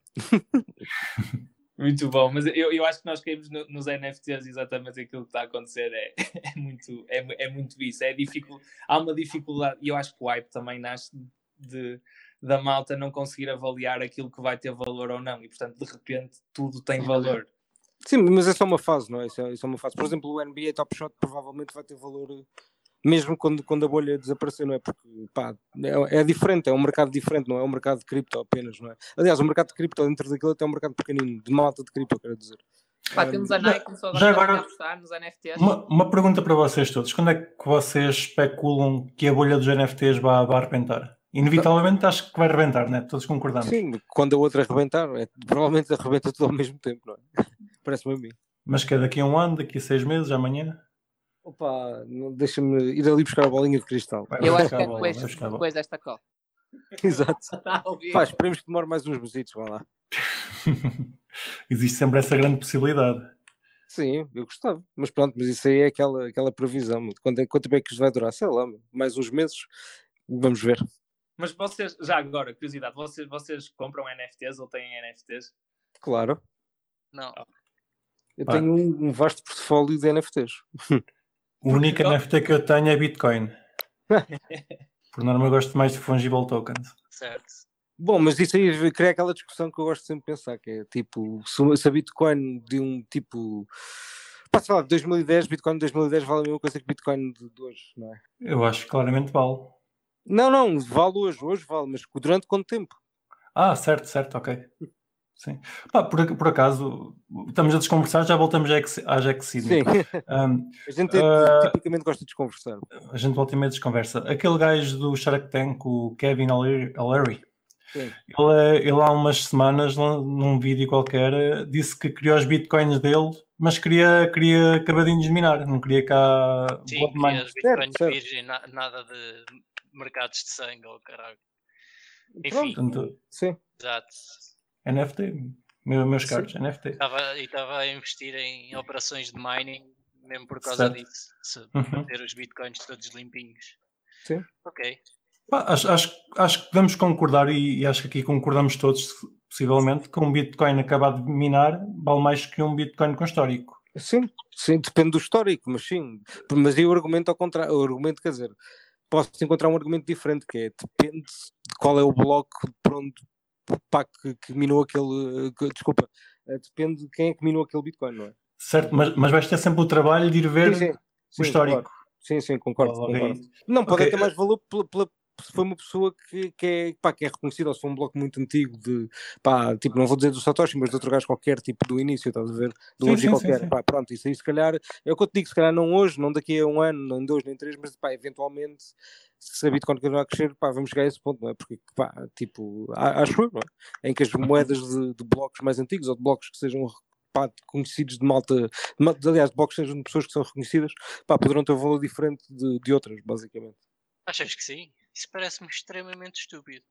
Muito bom, mas eu, eu acho que nós caímos no, nos N F Ts exatamente aquilo que está a acontecer, é, é, muito, é, é muito isso, é dificul, há uma dificuldade, e eu acho que o hype também nasce de, da malta não conseguir avaliar aquilo que vai ter valor ou não, e portanto de repente tudo tem valor. Sim, mas é só uma fase, não é? Isso é, isso é uma fase. Por exemplo, o N B A Top Shot provavelmente vai ter valor... mesmo quando, quando a bolha desaparecer, não é? Porque, pá, é, é diferente, é um mercado diferente, não é um mercado de cripto apenas, não é? Aliás, o mercado de cripto dentro daquilo até é um mercado pequenino, de malta de cripto, quero dizer. Pá, temos a Nike, começou agora, já agora a apostar nos N F Ts. Uma, uma pergunta para vocês todos, quando é que vocês especulam que a bolha dos N F Ts vai, vai arrebentar? Inevitavelmente acho que vai arrebentar, não é? Todos concordamos. Sim, quando a outra arrebentar, é, provavelmente arrebenta tudo ao mesmo tempo, não é? Parece-me a mim. Mas que é daqui a um ano, daqui a seis meses, amanhã... Opa, deixa-me ir ali buscar a bolinha de cristal. Vai, eu acho que é depois, depois desta call. Exato. Pá, esperemos que demore mais uns besitos, vai lá. Existe sempre essa grande possibilidade. Sim, eu gostava. Mas pronto, mas isso aí é aquela, aquela previsão. Quanto, quanto bem que isto vai durar? Sei lá, mais uns meses. Vamos ver. Mas vocês, já agora, curiosidade, vocês, vocês compram N F Ts ou têm N F Ts? Claro. Não. Eu Pá. tenho um vasto portfólio de N F Ts. O único N F T que eu tenho é Bitcoin. Por norma eu gosto mais de fungible tokens. Certo. Bom, mas isso aí cria aquela discussão que eu gosto sempre de pensar, que é tipo, se a Bitcoin de um tipo... Pá, sei lá, de dois mil e dez, Bitcoin de dois mil e dez vale a mesma coisa que Bitcoin de hoje, não é? Eu acho que claramente vale. Não, não, vale hoje, hoje vale, mas durante quanto tempo? Ah, certo, certo, ok. Sim. Pá, por, por acaso, estamos a desconversar, já voltamos à Exeedme. Um, a gente uh, tipicamente gosta de desconversar. A gente volta em meio de desconversa. Aquele gajo do Shark Tank, o Kevin O'Leary, ele, ele há umas semanas, num vídeo qualquer, disse que criou os bitcoins dele, mas queria, queria acabadinho de minar, não queria cá... Sim, queria os bitcoins virgem, nada de mercados de sangue, ou oh, caralho. Enfim, pronto. Sim. Exato. N F T, meus caros, Sim. N F T. E estava a investir em operações de mining, mesmo por causa certo. disso, se uhum. ter os bitcoins todos limpinhos. Sim. Ok. Bah, acho, acho, acho que podemos concordar, e, e acho que aqui concordamos todos, possivelmente, que um bitcoin acabado de minar vale mais que um bitcoin com histórico. Sim, sim, depende do histórico, mas sim. Mas aí o argumento ao contrário, o argumento quer dizer, posso encontrar um argumento diferente, que é, depende de qual é o bloco por onde... Pá, que, que minou aquele... Que, desculpa, depende de quem é que minou aquele Bitcoin, não é? Certo, mas, mas vais ter sempre o trabalho de ir ver sim, sim, sim, o histórico. Claro. Sim, sim, concordo. Oh, concordo. Okay. Não, pode okay. ter mais valor pela, pela, se foi uma pessoa que, que, é, pá, que é reconhecida, ou se foi um bloco muito antigo de... Pá, tipo, não vou dizer do Satoshi, mas de outro gajo qualquer, tipo, do início, estás a ver? Do sim, hoje sim, qualquer. Sim, pá, pronto, isso aí se calhar... É o que eu te digo, se calhar não hoje, não daqui a um ano, nem dois, nem três, mas pá, eventualmente... se a Bitcoin continuar a crescer, pá, vamos chegar a esse ponto, não é? Porque, pá, tipo, acho eu, não é? Em que as moedas de, de blocos mais antigos, ou de blocos que sejam, pá, conhecidos de malta, de, aliás, de blocos que sejam de pessoas que são reconhecidas, pá, poderão ter um valor diferente de, de outras, basicamente. Achas que sim? Isso parece-me extremamente estúpido.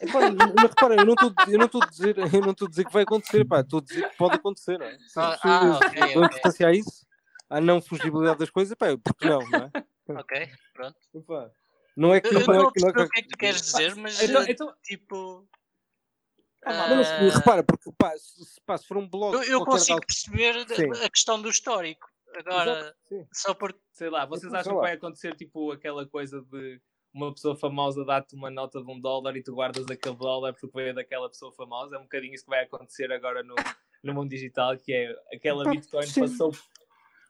Epá, mas repara, eu não estou a dizer, eu não estou a dizer que vai acontecer, estou a dizer que pode acontecer. Não é? Ah, ah, okay, okay. Importância a isso, à não fugibilidade das coisas, pá, porque não, não é? Ok, pronto. Epá, não é que eu não, não é que, não é que... o que é que tu queres dizer, mas então, então... tipo. Ah, mas não se, repara, porque pá, se, pá, se for um blog. Eu, eu consigo tal... perceber sim. A questão do histórico. Agora, exato, só porque. Sei lá, vocês acham que vai acontecer tipo aquela coisa de uma pessoa famosa dá-te uma nota de um dólar e tu guardas aquele dólar porque veio daquela pessoa famosa? É um bocadinho isso que vai acontecer agora no, no mundo digital, que é aquela pá, Bitcoin passou,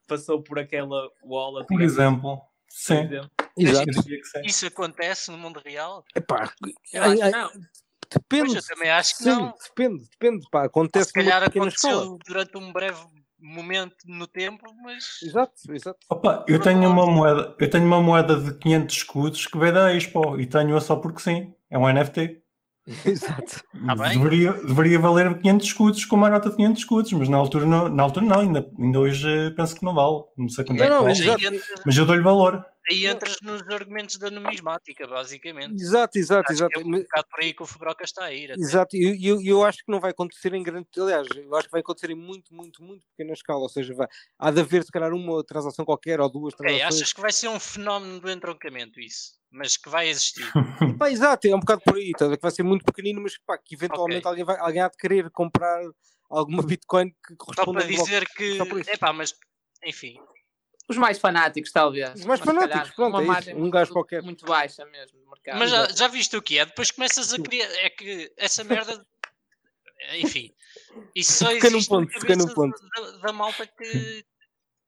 passou por aquela wallet. Por exemplo. Sim. Por exemplo. Exato. Isso acontece no mundo real? Epá, eu acho que não. Depende. Pois eu também acho que sim, não. Depende, depende. Pá, acontece. Se calhar aconteceu escola. Durante um breve momento no tempo, mas. Exato, exato. Opa, eu tenho uma moeda, eu tenho uma moeda de quinhentos escudos que veio da Expo e tenho-a só porque sim. É um N F T. Exato. Ah, bem? Deveria, deveria valer quinhentos escudos com uma nota de quinhentos escudos, mas na altura não, na altura não ainda, ainda hoje penso que não vale. Não sei quanto é que vale. Mas, entra... mas eu dou-lhe valor. Aí entras nos argumentos da numismática, basicamente. Exato, exato, acho exato. É um bocado por aí que o Fubrocas está a ir. Até. Exato, e eu, eu acho que não vai acontecer em grande. Aliás, eu acho que vai acontecer em muito, muito, muito pequena escala. Ou seja, vai... há de haver se calhar uma transação qualquer ou duas transações. Okay, achas que vai ser um fenómeno do entroncamento, isso? Mas que vai existir. Pá, exato, é um bocado por aí. Então, que vai ser muito pequenino, mas pá, que eventualmente okay. alguém, vai, alguém há de querer comprar alguma Bitcoin que corresponda. Só para dizer bloco... que. É pá, mas enfim. Os mais fanáticos, talvez. Os mais mas fanáticos, calhar, pronto, uma é isso, um gajo qualquer. Muito baixa mesmo, do mercado. Mas já, já viste o que é? Depois começas a criar... É que essa merda... Enfim. Isso só existe num ponto, na num ponto. Da, da malta que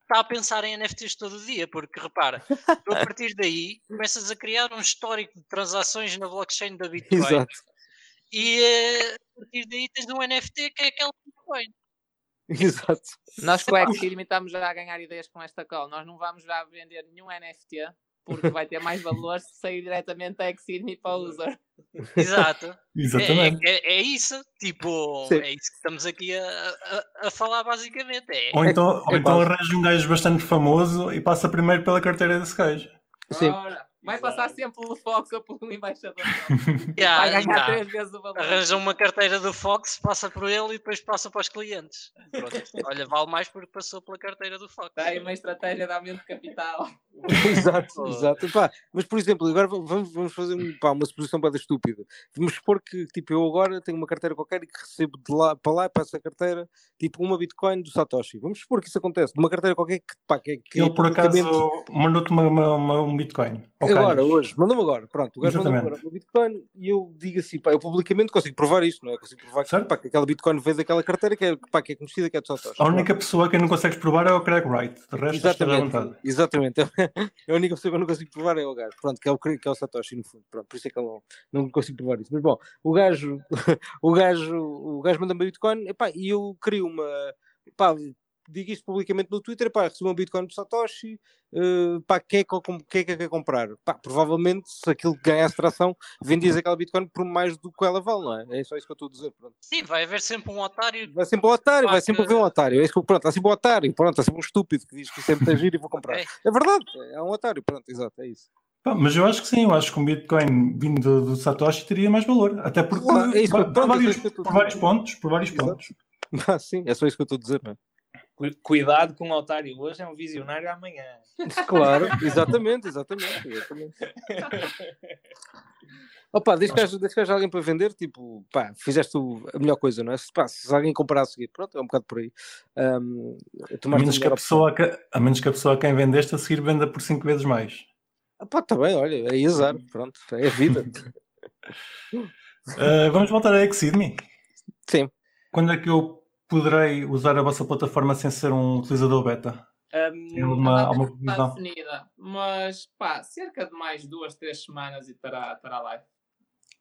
está a pensar em N F Ts todo o dia. Porque, repara, a partir daí começas a criar um histórico de transações na blockchain da Bitcoin. Exato. E a partir daí tens um N F T que é aquele Bitcoin. Exato. Nós com o Exeedme estamos já a ganhar ideias com esta call. Nós não vamos já vender nenhum N F T porque vai ter mais valor se sair diretamente da Exeedme para o user. Exato. Exatamente. É, é, é isso. Tipo, sim. É isso que estamos aqui a, a, a falar basicamente. É. Ou então, é então arranja um gajo bastante famoso e passa primeiro pela carteira desse gajo. Sim. Ora, vai exato. Passar sempre pelo Fox ou pelo embaixador. Yeah, vai ganhar yeah. três vezes o valor. Arranja uma carteira do Fox, passa por ele e depois passa para os clientes. Pronto. Olha, vale mais porque passou pela carteira do Fox. Está aí uma estratégia de aumento de capital. Exato, exato. Pá, mas, por exemplo, agora vamos, vamos fazer um, pá, uma suposição bada estúpida. Vamos supor que tipo, eu agora tenho uma carteira qualquer e que recebo de lá, para lá e para essa carteira tipo uma Bitcoin do Satoshi. Vamos supor que isso acontece. Uma carteira qualquer que... Pá, que, que ele, por acaso, mandou-te uma, uma, uma, um Bitcoin. Okay. Agora, hoje, manda-me agora, pronto, o gajo manda-me agora o Bitcoin e eu digo assim, pá, eu publicamente consigo provar isto, não é? Consigo provar que, pá, que aquela Bitcoin veio daquela carteira que é, pá, que é conhecida, que é do Satoshi. A única pronto. Pessoa que não consegues provar é o Craig Wright, de resto exatamente, é exatamente, a única pessoa que eu não consigo provar é o gajo, pronto, que é o, que é o Satoshi no fundo, pronto, por isso é que eu não, não consigo provar isso, mas bom, o gajo, o gajo, o gajo manda-me o Bitcoin e, pá, e eu crio uma, pá, digo isto publicamente no Twitter, pá, recebo um Bitcoin do Satoshi, uh, pá, quem é que eu quem é que quer comprar? Pá, provavelmente, se aquilo que ganhasse tração, vendias aquela Bitcoin por mais do que ela vale, não é? É só isso que eu estou a dizer, pronto. Sim, vai haver sempre um otário. Vai sempre um otário, vai sempre haver um otário. É isso que, pronto, há sempre um otário, pronto, há sempre um estúpido que diz que sempre é giro e vou comprar. É. É verdade, é um otário, pronto, exato, é isso. Pá, mas eu acho que sim, eu acho que um Bitcoin vindo do, do Satoshi teria mais valor, até porque claro, é isso, por, pronto, por, vários, é por vários pontos, por vários exato. Pontos. Ah, sim, é só isso que eu estou a dizer, não é? Cuidado com o otário hoje, é um visionário amanhã. Claro, exatamente, exatamente. exatamente. Opa, deixa que alguém para vender, tipo, pá, fizeste a melhor coisa, não é? Se, pá, se alguém comprar a seguir, pronto, é um bocado por aí. Um, a, menos que a, pessoa que, a menos que a pessoa a quem vendeste a seguir venda por cinco vezes mais. Opa, está bem, olha, é azar, pronto, é a vida. uh, vamos voltar a Exeedme. Sim. Quando é que eu poderei usar a vossa plataforma sem ser um utilizador beta? Um, é uma, uma está definida, mas pá, cerca de mais duas, três semanas e estará, estará live.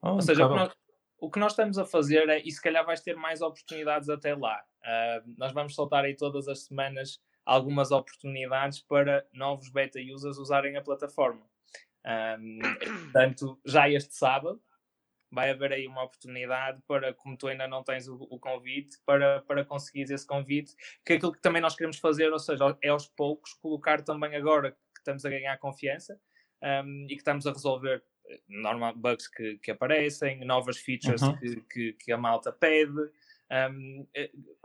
Oh, ou seja, o que, nós, o que nós estamos a fazer é, e se calhar vais ter mais oportunidades até lá. Uh, nós vamos soltar aí todas as semanas algumas oportunidades para novos beta users usarem a plataforma. Um, portanto, já este sábado, vai haver aí uma oportunidade para, como tu ainda não tens o, o convite, para, para conseguires esse convite, que é aquilo que também nós queremos fazer, ou seja, é aos poucos, colocar também agora que estamos a ganhar confiança um, e que estamos a resolver normal, bugs que, que aparecem, novas features uhum. que, que, que a malta pede. Um,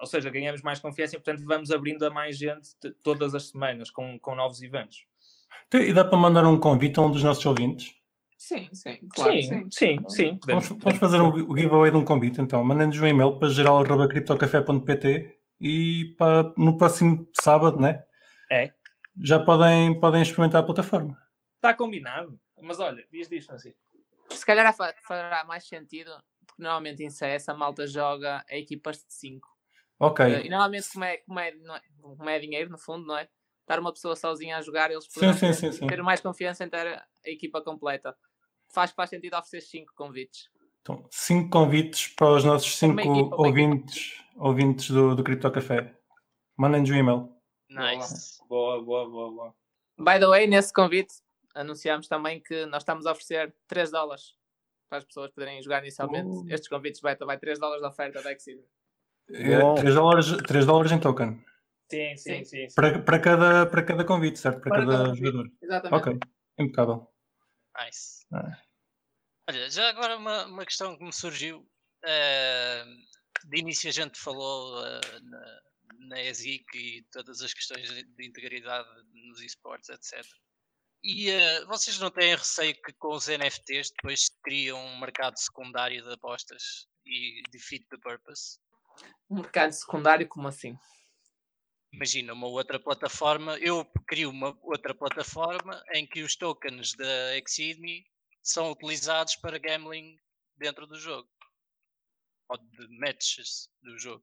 ou seja, ganhamos mais confiança e, portanto, vamos abrindo a mais gente todas as semanas com, com novos eventos. E dá para mandar um convite a um dos nossos ouvintes? Sim, sim, claro. Sim, sim, sim, sim. Vamos, vamos fazer o um, um giveaway de um convite, então. Mandem-nos um e-mail para geral arroba cripto café ponto pt e para, no próximo sábado, né? É. Já podem, podem experimentar a plataforma. Está combinado. Mas olha, diz disto assim. Se calhar fará mais sentido... Porque normalmente em C S a malta joga a equipas de cinco. Ok. E normalmente como é, como, é, não é, como é dinheiro, no fundo, não é? Estar uma pessoa sozinha a jogar, eles podem sim, sim, sim, ter sim. mais confiança em ter a equipa completa. Faz, faz sentido oferecer cinco convites. Então, cinco convites para os nossos cinco equipa, ouvintes, ouvintes do, do Cripto Café. Mandem-nos um e-mail. Nice. Boa, boa, boa, boa. By the way, nesse convite, anunciámos também que nós estamos a oferecer três dólares. Para as pessoas poderem jogar inicialmente. Uh. Estes convites beta vai três dólares de oferta da Exeedme. três dólares em token? Sim, sim, sim. sim. Para, para, cada, para cada convite, certo? Para, para cada, cada jogador. Exatamente. Ok, impecável. Nice. Ah. Olha, já agora uma, uma questão que me surgiu. Uh, de início a gente falou uh, na, na E S I C e todas as questões de integridade nos esportes, etcétera. E uh, vocês não têm receio que com os N F Ts depois se criam um mercado secundário de apostas e de fit the purpose? Um mercado secundário como assim? Imagina uma outra plataforma, eu crio uma outra plataforma em que os tokens da Exeedme são utilizados para gambling dentro do jogo. Ou de matches do jogo.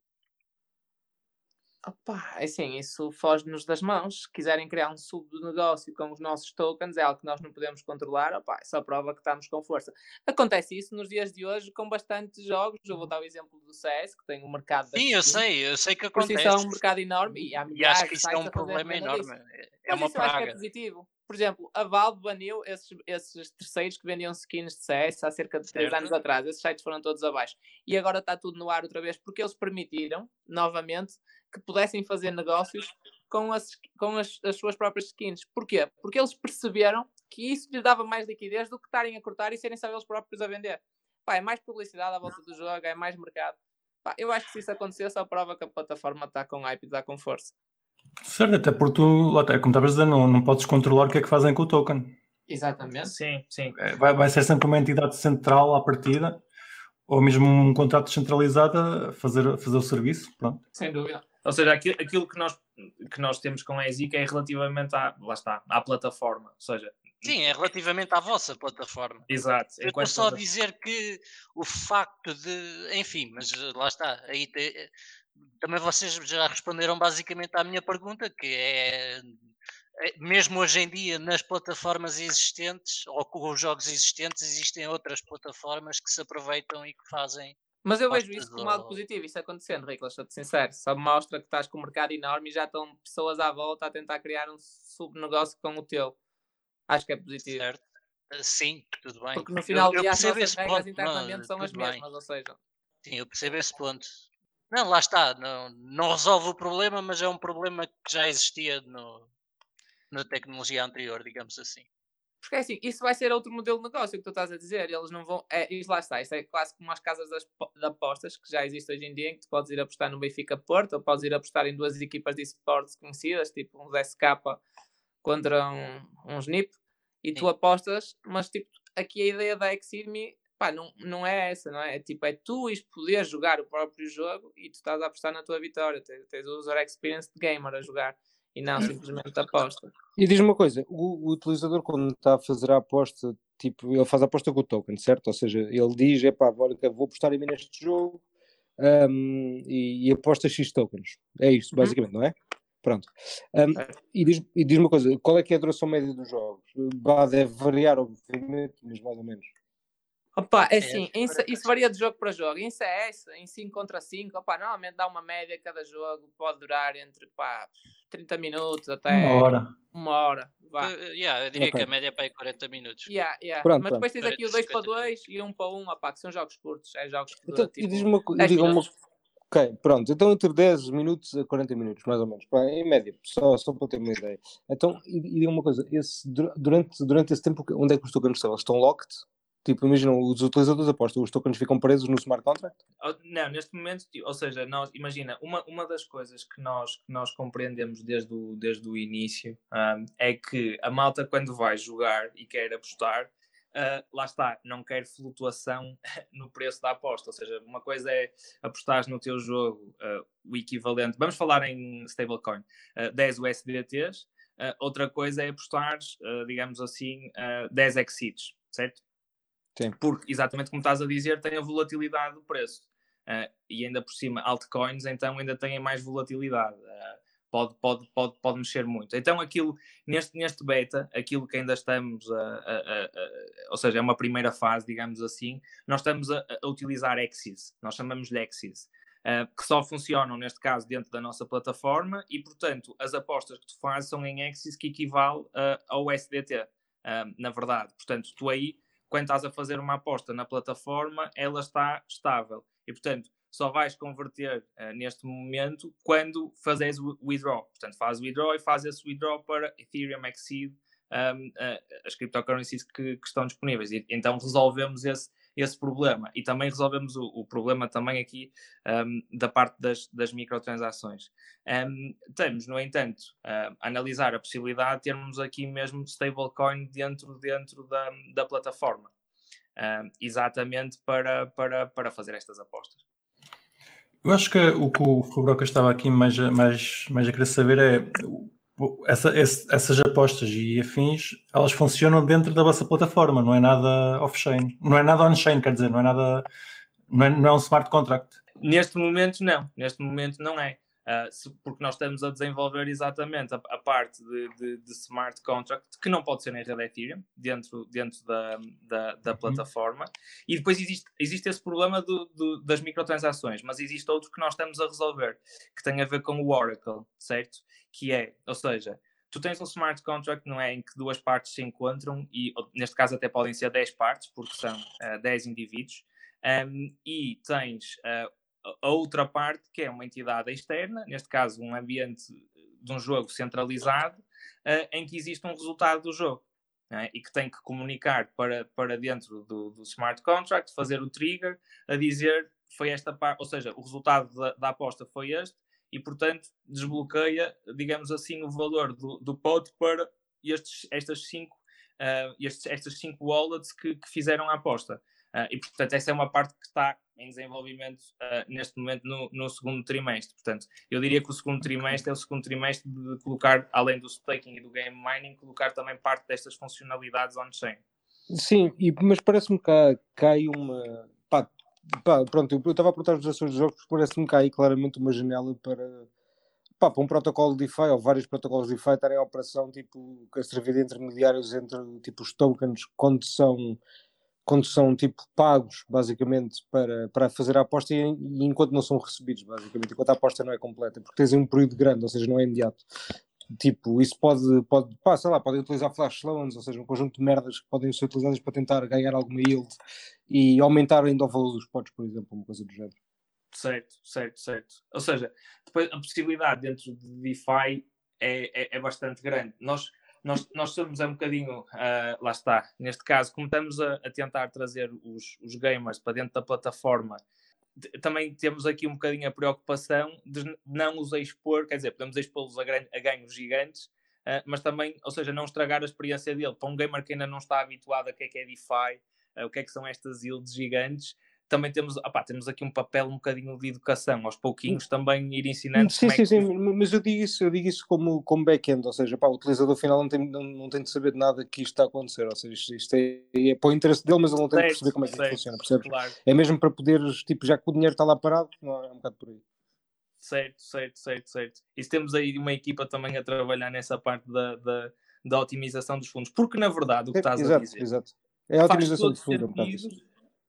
Opa, assim, isso foge-nos das mãos. Se quiserem criar um sub do negócio com os nossos tokens, é algo que nós não podemos controlar. Opa, só prova que estamos com força. Acontece isso nos dias de hoje com bastantes jogos. Eu vou dar o exemplo do C S, que tem um mercado... Sim, eu sei, eu sei que acontece. Por isso é um mercado enorme. E, há e acho que isso é um problema enorme. É, é uma praga. Mas isso acho que é positivo. Por exemplo, a Valve baniu esses, esses terceiros que vendiam skins de C S há cerca de três anos atrás. Esses sites foram todos abaixo. E agora está tudo no ar outra vez, porque eles permitiram, novamente, que pudessem fazer negócios com as, com as, as suas próprias skins. Porquê? Porque eles perceberam que isso lhes dava mais liquidez do que estarem a cortar e serem só eles próprios a vender. Pá, é mais publicidade à volta do jogo, é mais mercado. Pá, eu acho que se isso acontecer, só prova que a plataforma está com hype e está com força. Certo, até porque tu, como estavas a dizer, não, não podes controlar o que é que fazem com o token. Exatamente, sim, sim. Vai, vai ser sempre uma entidade central à partida, ou mesmo um contrato descentralizado a fazer, fazer o serviço, pronto. Sem dúvida. Ou seja, aquilo, aquilo que, nós, que nós temos com a E S I C é relativamente à, lá está, à plataforma, ou seja... Sim, é relativamente à vossa plataforma. Exato. Eu vou só dizer que o facto de... Enfim, mas lá está, aí... Te... Também vocês já responderam basicamente à minha pergunta, que é, mesmo hoje em dia, nas plataformas existentes, ou com os jogos existentes, existem outras plataformas que se aproveitam e que fazem... Mas eu vejo isso como algo positivo, isso acontecendo, Riclas, estou-te sincero. Só mostra que estás com um mercado enorme e já estão pessoas à volta a tentar criar um subnegócio com o teu. Acho que é positivo. Certo. Sim, tudo bem. Porque no final do dia as nossas regras internamente são as mesmas, ou seja... Sim, eu percebo esse ponto. Não, lá está, não, não resolve o problema, mas é um problema que já existia no, na tecnologia anterior, digamos assim. Porque é assim, isso vai ser outro modelo de negócio que tu estás a dizer, eles não vão... É, isso lá está, isto é quase como as casas das, de apostas que já existem hoje em dia, em que tu podes ir apostar no Benfica Porto, ou podes ir apostar em duas equipas de esportes conhecidas, tipo uns S K contra um, uns N I P, e tu apostas, mas tipo, aqui a ideia da Exeedme... Pá, não, não é essa, não é? É tipo, é tu ires poder jogar o próprio jogo e tu estás a apostar na tua vitória. Tens, tens o user experience de gamer a jogar e não simplesmente a aposta. E diz-me uma coisa, o, o utilizador quando está a fazer a aposta, tipo, ele faz a aposta com o token, certo? Ou seja, ele diz, é pá, vou apostar em mim neste jogo um, e, e aposta X tokens. É isto, basicamente, uhum. não é? Pronto. Um, e diz-me e diz uma coisa, qual é que é a duração média dos jogos? Deve variar, obviamente, mas mais ou menos. Opa, é assim, é, isso, isso varia de jogo para jogo. Em C S, em cinco contra cinco, opa, normalmente dá uma média cada jogo, pode durar entre pá, trinta minutos até uma hora. Uma hora vá. Uh, yeah, eu diria okay. que a média é para quarenta minutos. Yeah, yeah. Pronto, mas depois pronto. Tens aqui o dois para dois e um para um, opa, que são jogos curtos, é jogos que duram, então, tipo, diz uma, diga uma, Ok, pronto, então entre dez minutos a quarenta minutos, mais ou menos, em média, só, só para ter uma ideia. Então, e, e diga uma coisa, esse, durante, durante esse tempo, onde é que os tokens estão? Eles estão locked? Tipo, imaginam, os utilizadores apostam, os tokens ficam presos no smart contract? Não, neste momento, ou seja, nós, imagina, uma, uma das coisas que nós, que nós compreendemos desde o, desde o início um, é que a malta, quando vai jogar e quer apostar, Uh, lá está, não quer flutuação no preço da aposta, ou seja, uma coisa é apostares no teu jogo uh, o equivalente, vamos falar em stablecoin, uh, dez U S D Ts, uh, outra coisa é apostares, uh, digamos assim, uh, dez X seeds, certo? Sim. Porque, exatamente como estás a dizer, tem a volatilidade do preço, uh, e ainda por cima altcoins, então ainda têm mais volatilidade, uh, Pode, pode, pode, pode mexer muito. Então, aquilo, neste, neste beta, aquilo que ainda estamos a, a, a, a... Ou seja, é uma primeira fase, digamos assim. Nós estamos a, a utilizar Axie. Nós chamamos-lhe Axie. Uh, que só funcionam, neste caso, dentro da nossa plataforma. E, portanto, as apostas que tu fazes são em Axie, que equivale uh, ao S D T, uh, na verdade. Portanto, tu aí, quando estás a fazer uma aposta na plataforma, ela está estável. E, portanto... só vais converter uh, neste momento quando fazes withdraw. Portanto, fazes withdraw e fazes esse withdraw para Ethereum, Exeed, um, uh, as cryptocurrencies que, que estão disponíveis. E, então, resolvemos esse, esse problema. E também resolvemos o, o problema também aqui um, da parte das, das microtransações. Um, temos, no entanto, uh, a analisar a possibilidade de termos aqui mesmo stablecoin dentro, dentro da, da plataforma. Um, exatamente para, para, para fazer estas apostas. Eu acho que o que o Fubrocas estava aqui mais, mais, mais a querer saber é essa, essa, essas apostas e afins, elas funcionam dentro da vossa plataforma, não é nada off-chain, não é nada on-chain, quer dizer, não é nada, não é, não é um smart contract. Neste momento não, neste momento não é, uh, se, porque nós estamos a desenvolver exatamente a, a parte de, de, de smart contract, que não pode ser na rede da Ethereum, dentro, dentro da, da, da plataforma. E depois existe, existe esse problema do, do, das microtransações, mas existe outro que nós estamos a resolver, que tem a ver com o Oracle, certo? Que é, ou seja, tu tens um smart contract, não é, em que duas partes se encontram, e neste caso até podem ser dez partes, porque são uh, dez indivíduos, um, e tens... Uh, a outra parte, que é uma entidade externa, neste caso um ambiente de um jogo centralizado, uh, em que existe um resultado do jogo, né? E que tem que comunicar para, para dentro do, do smart contract, fazer o trigger, a dizer, foi esta parte, ou seja, o resultado da, da aposta foi este, e portanto desbloqueia, digamos assim, o valor do, do pot para estes, estas cinco, uh, estes, estas cinco wallets que, que fizeram a aposta. Uh, e, portanto, essa é uma parte que está em desenvolvimento uh, neste momento no, no segundo trimestre. Portanto, eu diria que o segundo trimestre é o segundo trimestre de colocar, além do staking e do game mining, colocar também parte destas funcionalidades on-chain. Sim, e, mas parece-me que há, que há aí uma... Pá, pá, pronto, eu estava a perguntar os gestores de jogos, porque parece-me que há aí claramente uma janela para... Pá, para um protocolo DeFi, ou vários protocolos DeFi, estarem em operação, tipo, que a servir de intermediários entre, tipo, os tokens, quando são... quando são, tipo, pagos, basicamente, para, para fazer a aposta e, e enquanto não são recebidos, basicamente, enquanto a aposta não é completa, porque tens um período grande, ou seja, não é imediato. Tipo, isso pode, pode pá, sei lá, podem utilizar flash loans, ou seja, um conjunto de merdas que podem ser utilizadas para tentar ganhar alguma yield e aumentar ainda o valor dos potes, por exemplo, uma coisa do género. Certo, certo, certo. Ou seja, depois a possibilidade dentro de DeFi é, é, é bastante grande. Nós... Nós, nós somos um bocadinho, uh, lá está, neste caso, como estamos a, a tentar trazer os, os gamers para dentro da plataforma, de, também temos aqui um bocadinho a preocupação de não os expor, quer dizer, podemos expô-los a, gran, a ganhos gigantes, uh, mas também, ou seja, não estragar a experiência dele. Para um gamer que ainda não está habituado a que é que é DeFi, uh, o que é que são estas yields gigantes, também temos, opá, temos aqui um papel um bocadinho de educação, aos pouquinhos também ir ensinando. Sim, como sim, é que... sim, mas eu digo isso, eu digo isso como, como back-end, ou seja, pá, o utilizador final não tem, não, não tem de saber de nada que isto está a acontecer, ou seja, isto, isto é, é para o interesse dele, mas ele não tem de perceber como é que certo, funciona, percebes? Claro. É mesmo para poderes, tipo, já que o dinheiro está lá parado, não é um bocado por aí. Certo, certo, certo, certo. E temos aí uma equipa também a trabalhar nessa parte da, da, da otimização dos fundos, porque na verdade o que é, estás exato, a dizer... Exato, é a otimização dos fundos,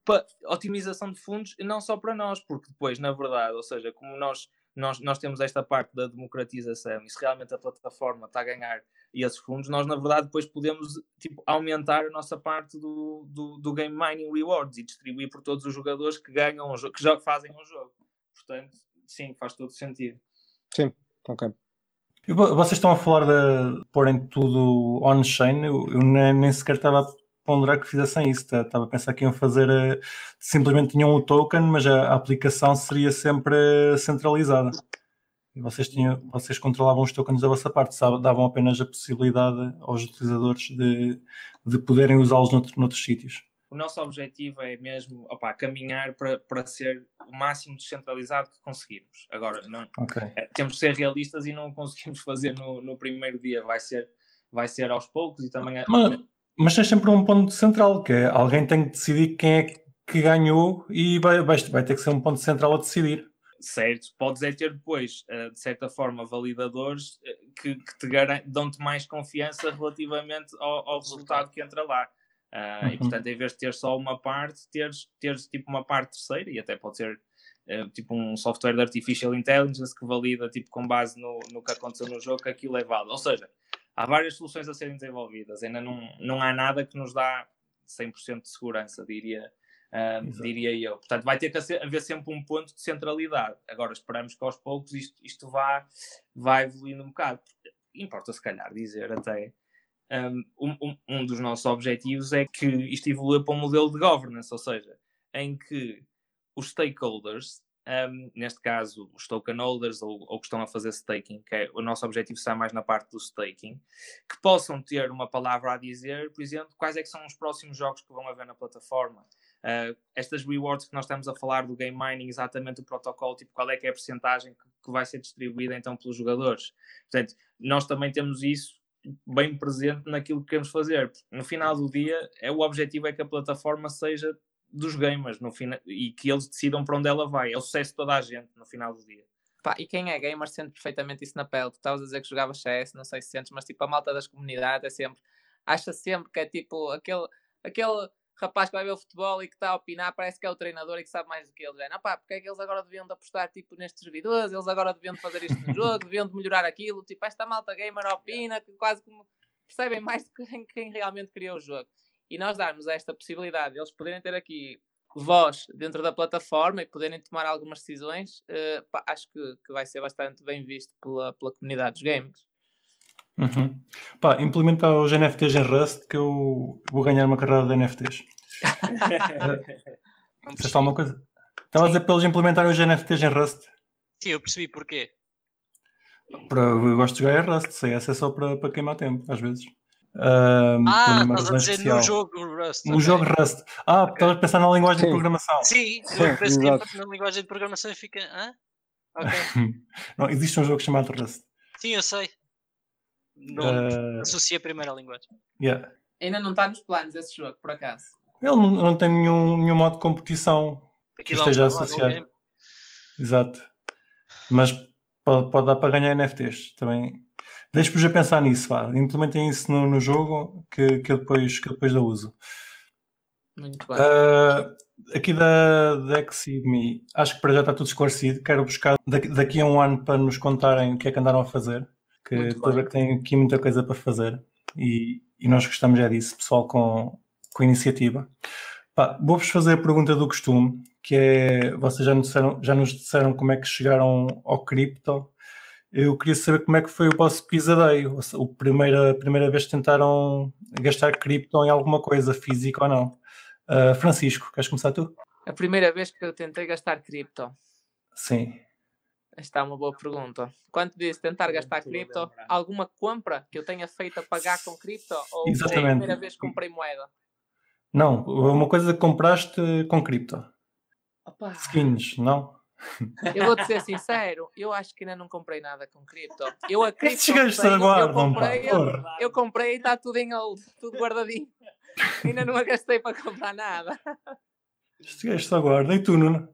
para otimização de fundos, e não só para nós, porque depois, na verdade, ou seja, como nós, nós, nós temos esta parte da democratização, e se realmente a plataforma está a ganhar esses fundos, nós, na verdade, depois podemos, tipo, aumentar a nossa parte do, do, do Game Mining Rewards e distribuir por todos os jogadores que ganham, que já fazem um jogo. Portanto, sim, faz todo sentido. Sim, ok. E vocês estão a falar de porem tudo on-chain, eu, eu nem, nem sequer estava a ponderar que fizessem isso, estava a pensar que iam fazer, simplesmente tinham o token, mas a, a aplicação seria sempre centralizada. E vocês, tinham, vocês controlavam os tokens da vossa parte, sabe? Davam apenas a possibilidade aos utilizadores de, de poderem usá-los noutro, noutros sítios. O nosso objetivo é mesmo opa, caminhar para, para ser o máximo descentralizado que conseguirmos. Agora, não, okay. Temos de ser realistas e não conseguimos fazer no, no primeiro dia. Vai ser, vai ser aos poucos e também... Mas, mas tem sempre um ponto central, que é alguém tem que decidir quem é que ganhou e vai, vai, vai ter que ser um ponto central a decidir. Certo. Podes é ter depois, de certa forma, validadores que, que te garan- dão-te mais confiança relativamente ao, ao resultado que entra lá. Uh, uhum. E portanto, em vez de ter só uma parte, teres, teres tipo uma parte terceira, e até pode ser uh, tipo um software de Artificial Intelligence que valida tipo, com base no, no que aconteceu no jogo, que aquilo é válido. Ou seja, há várias soluções a serem desenvolvidas, ainda não, não há nada que nos dá cem por cento de segurança, diria, uh, diria eu. Portanto, vai ter que haver sempre um ponto de centralidade. Agora, esperamos que aos poucos isto, isto vá, vá evoluindo um bocado. Importa, se calhar, dizer até. Um, um, um dos nossos objetivos é que isto evolua para um modelo de governance, ou seja, em que os stakeholders, um, neste caso os token holders ou, ou que estão a fazer staking, que é, o nosso objetivo está mais na parte do staking, que possam ter uma palavra a dizer, por exemplo, quais é que são os próximos jogos que vão haver na plataforma. Uh, estas rewards que nós estamos a falar do game mining, exatamente o protocolo, tipo qual é que é a percentagem que, que vai ser distribuída então pelos jogadores. Portanto, nós também temos isso bem presente naquilo que queremos fazer. No final do dia, é, o objetivo é que a plataforma seja dos gamers no fina, e que eles decidam para onde ela vai. É o sucesso de toda a gente no final do dia. Pá, e quem é gamer sente perfeitamente isso na pele. Tu estavas a dizer que jogavas C S, não sei se sentes, mas tipo a malta das comunidades é sempre... Acha sempre que é tipo aquele, aquele rapaz que vai ver o futebol e que está a opinar, parece que é o treinador e que sabe mais do que eles. É, não pá, porque é que eles agora deviam de apostar tipo nestes servidores, eles agora deviam de fazer isto no jogo, deviam de melhorar aquilo, tipo esta malta gamer opina, que quase como percebem mais do que quem realmente criou o jogo. E nós darmos esta possibilidade, eles poderem ter aqui voz dentro da plataforma e poderem tomar algumas decisões, eh, pá, acho que, que vai ser bastante bem visto pela, pela comunidade dos games. Uhum. Pá, implementar os N F Ts em Rust que eu vou ganhar uma carreira de N F Ts. Vocês falam uma coisa? Estava a dizer para eles implementarem os N F Ts em Rust. Sim, eu percebi porquê. Para, eu gosto de jogar em Rust, sei, essa é só para, para queimar tempo, às vezes. Um, ah, estás a dizer especial. No jogo Rust. No okay. jogo Rust. Ah, okay. Estavas a pensar na linguagem Sim. de programação. Sim, eu penso que na linguagem de programação fica. Hã? Okay. Não, existe um jogo chamado Rust. Sim, eu sei. Não uh... associa a primeira linguagem. Yeah. Ainda não está nos planos esse jogo, por acaso. Ele não, não tem nenhum, nenhum modo de competição que esteja associado. Exato. Mas pode, pode dar para ganhar N F Ts também. Deixo-vos a pensar nisso, vá. Implementem isso no, no jogo que, que, eu depois, que eu depois dou uso. Muito bem. Uh, aqui da, da Exeedme, acho que para já está tudo esclarecido. Quero buscar daqui, daqui a um ano para nos contarem o que é que andaram a fazer. Que toda que tem aqui muita coisa para fazer e, e nós gostamos já disso, pessoal, com, com iniciativa. Pá, vou-vos fazer a pergunta do costume, que é, vocês já nos disseram, já nos disseram como é que chegaram ao cripto. Eu queria saber como é que foi o vosso pisadeio, a primeira, primeira vez que tentaram gastar cripto em alguma coisa, física ou não. Uh, Francisco, queres começar tu? A primeira vez que eu tentei gastar cripto. Sim. Esta é uma boa pergunta. Quando disse tentar gastar cripto, alguma compra que eu tenha feito a pagar com cripto? Ou exatamente. Foi a primeira vez que comprei moeda? Não, uma coisa que compraste com cripto. Opa. Skins, não? Eu vou-te ser sincero, eu acho que ainda não comprei nada com cripto. Eu a cripto sei, eu, comprei, eu, eu comprei e está tudo em old, tudo guardadinho. Ainda não a gastei para comprar nada. Este gajo só guarda. E tu, Nuno?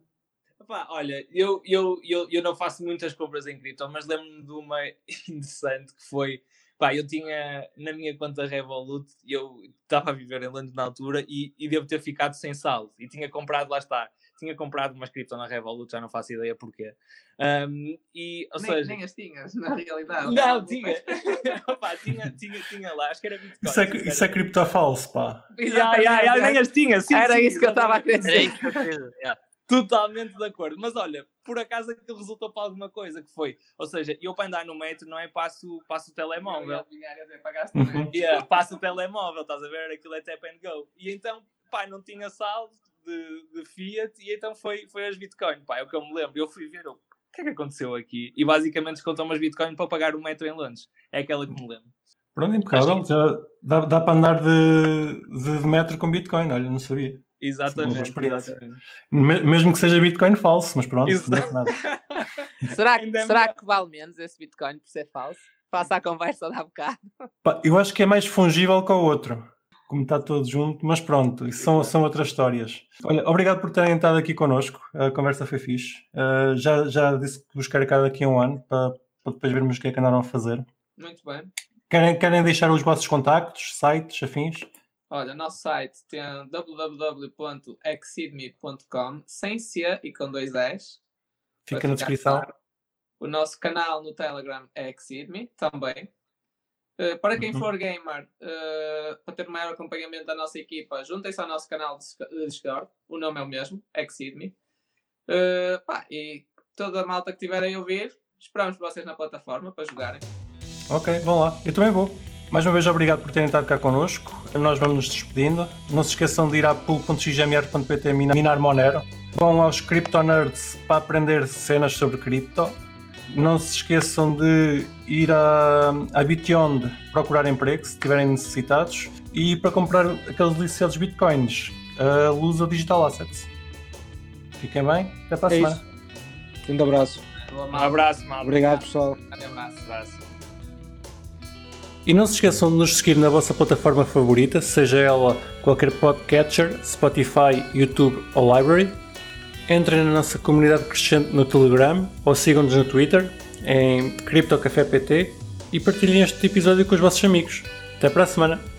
Pá, olha, eu, eu, eu, eu não faço muitas compras em cripto, mas lembro-me de uma interessante que foi, pá, eu tinha na minha conta Revolut, eu estava a viver em Londres na altura e, e devo ter ficado sem saldo e tinha comprado, lá está, tinha comprado umas cripto na Revolut, já não faço ideia porquê. Um, e, ou nem, seja... nem as tinhas, na realidade. Não, tinha. Opa, tinha, tinha, tinha lá, acho que era Bitcoin. Isso é, era... isso é cripto falso, pá. Exato, yeah, yeah, yeah, nem as tinha, sim, era sim, isso que eu estava a querer dizer. Totalmente de acordo. Mas olha, por acaso aquilo resultou para alguma coisa que foi. Ou seja, eu para andar no metro, não é? Passo, passo o telemóvel. Yeah, passo o telemóvel, estás a ver? Aquilo é tap and go. E então, pá, não tinha saldo de, de fiat e então foi, foi as bitcoin. Pá, é o que eu me lembro. Eu fui ver o que é que aconteceu aqui. E basicamente descontou umas bitcoin para pagar o metro em Londres. É aquela que me lembro. Pronto, impecável. Que... Já dá, dá para andar de, de metro com bitcoin. Olha, não sabia. Exatamente. Mesmo que seja bitcoin falso, mas pronto. Nada. Será, que, será que vale menos esse bitcoin por ser falso? Faça a conversa de há bocado. Eu acho que é mais fungível que o outro, como está todo junto, mas pronto, são, são outras histórias. Olha, obrigado por terem estado aqui connosco, a conversa foi fixe. Uh, já, já disse que vos quero cá daqui a um ano, para, para depois vermos o que é que andaram a fazer. Muito bem. Querem, querem deixar os vossos contactos, sites, afins? Olha, o nosso site tem w w w ponto exeedme ponto com, sem C e com dois S. Fica na descrição. Claro. O nosso canal no Telegram é Exeedme, também. Uh, para quem uhum. for gamer, uh, para ter maior acompanhamento da nossa equipa, juntem-se ao nosso canal de Discord. O nome é o mesmo, Exeedme. Uh, pá, e toda a malta que tiverem a ouvir, esperamos por vocês na plataforma para jogarem. Ok, vão lá. Eu também vou. Mais uma vez, obrigado por terem estado cá connosco. Nós vamos nos despedindo. Não se esqueçam de ir a pool ponto x m r ponto p t minar Monero. Vão aos Crypto Nerds para aprender cenas sobre cripto. Não se esqueçam de ir a, a Bitionde procurar emprego se estiverem necessitados. E para comprar aqueles licenciados bitcoins, a Lusa Digital Assets. Fiquem bem, até para a é semana. Isso. Um abraço. Um abraço, mal. Obrigado, pessoal. Um abraço. abraço. E não se esqueçam de nos seguir na vossa plataforma favorita, seja ela qualquer podcatcher, Spotify, YouTube ou Library. Entrem na nossa comunidade crescente no Telegram ou sigam-nos no Twitter, em Cripto Café P T, e partilhem este episódio com os vossos amigos. Até para a semana!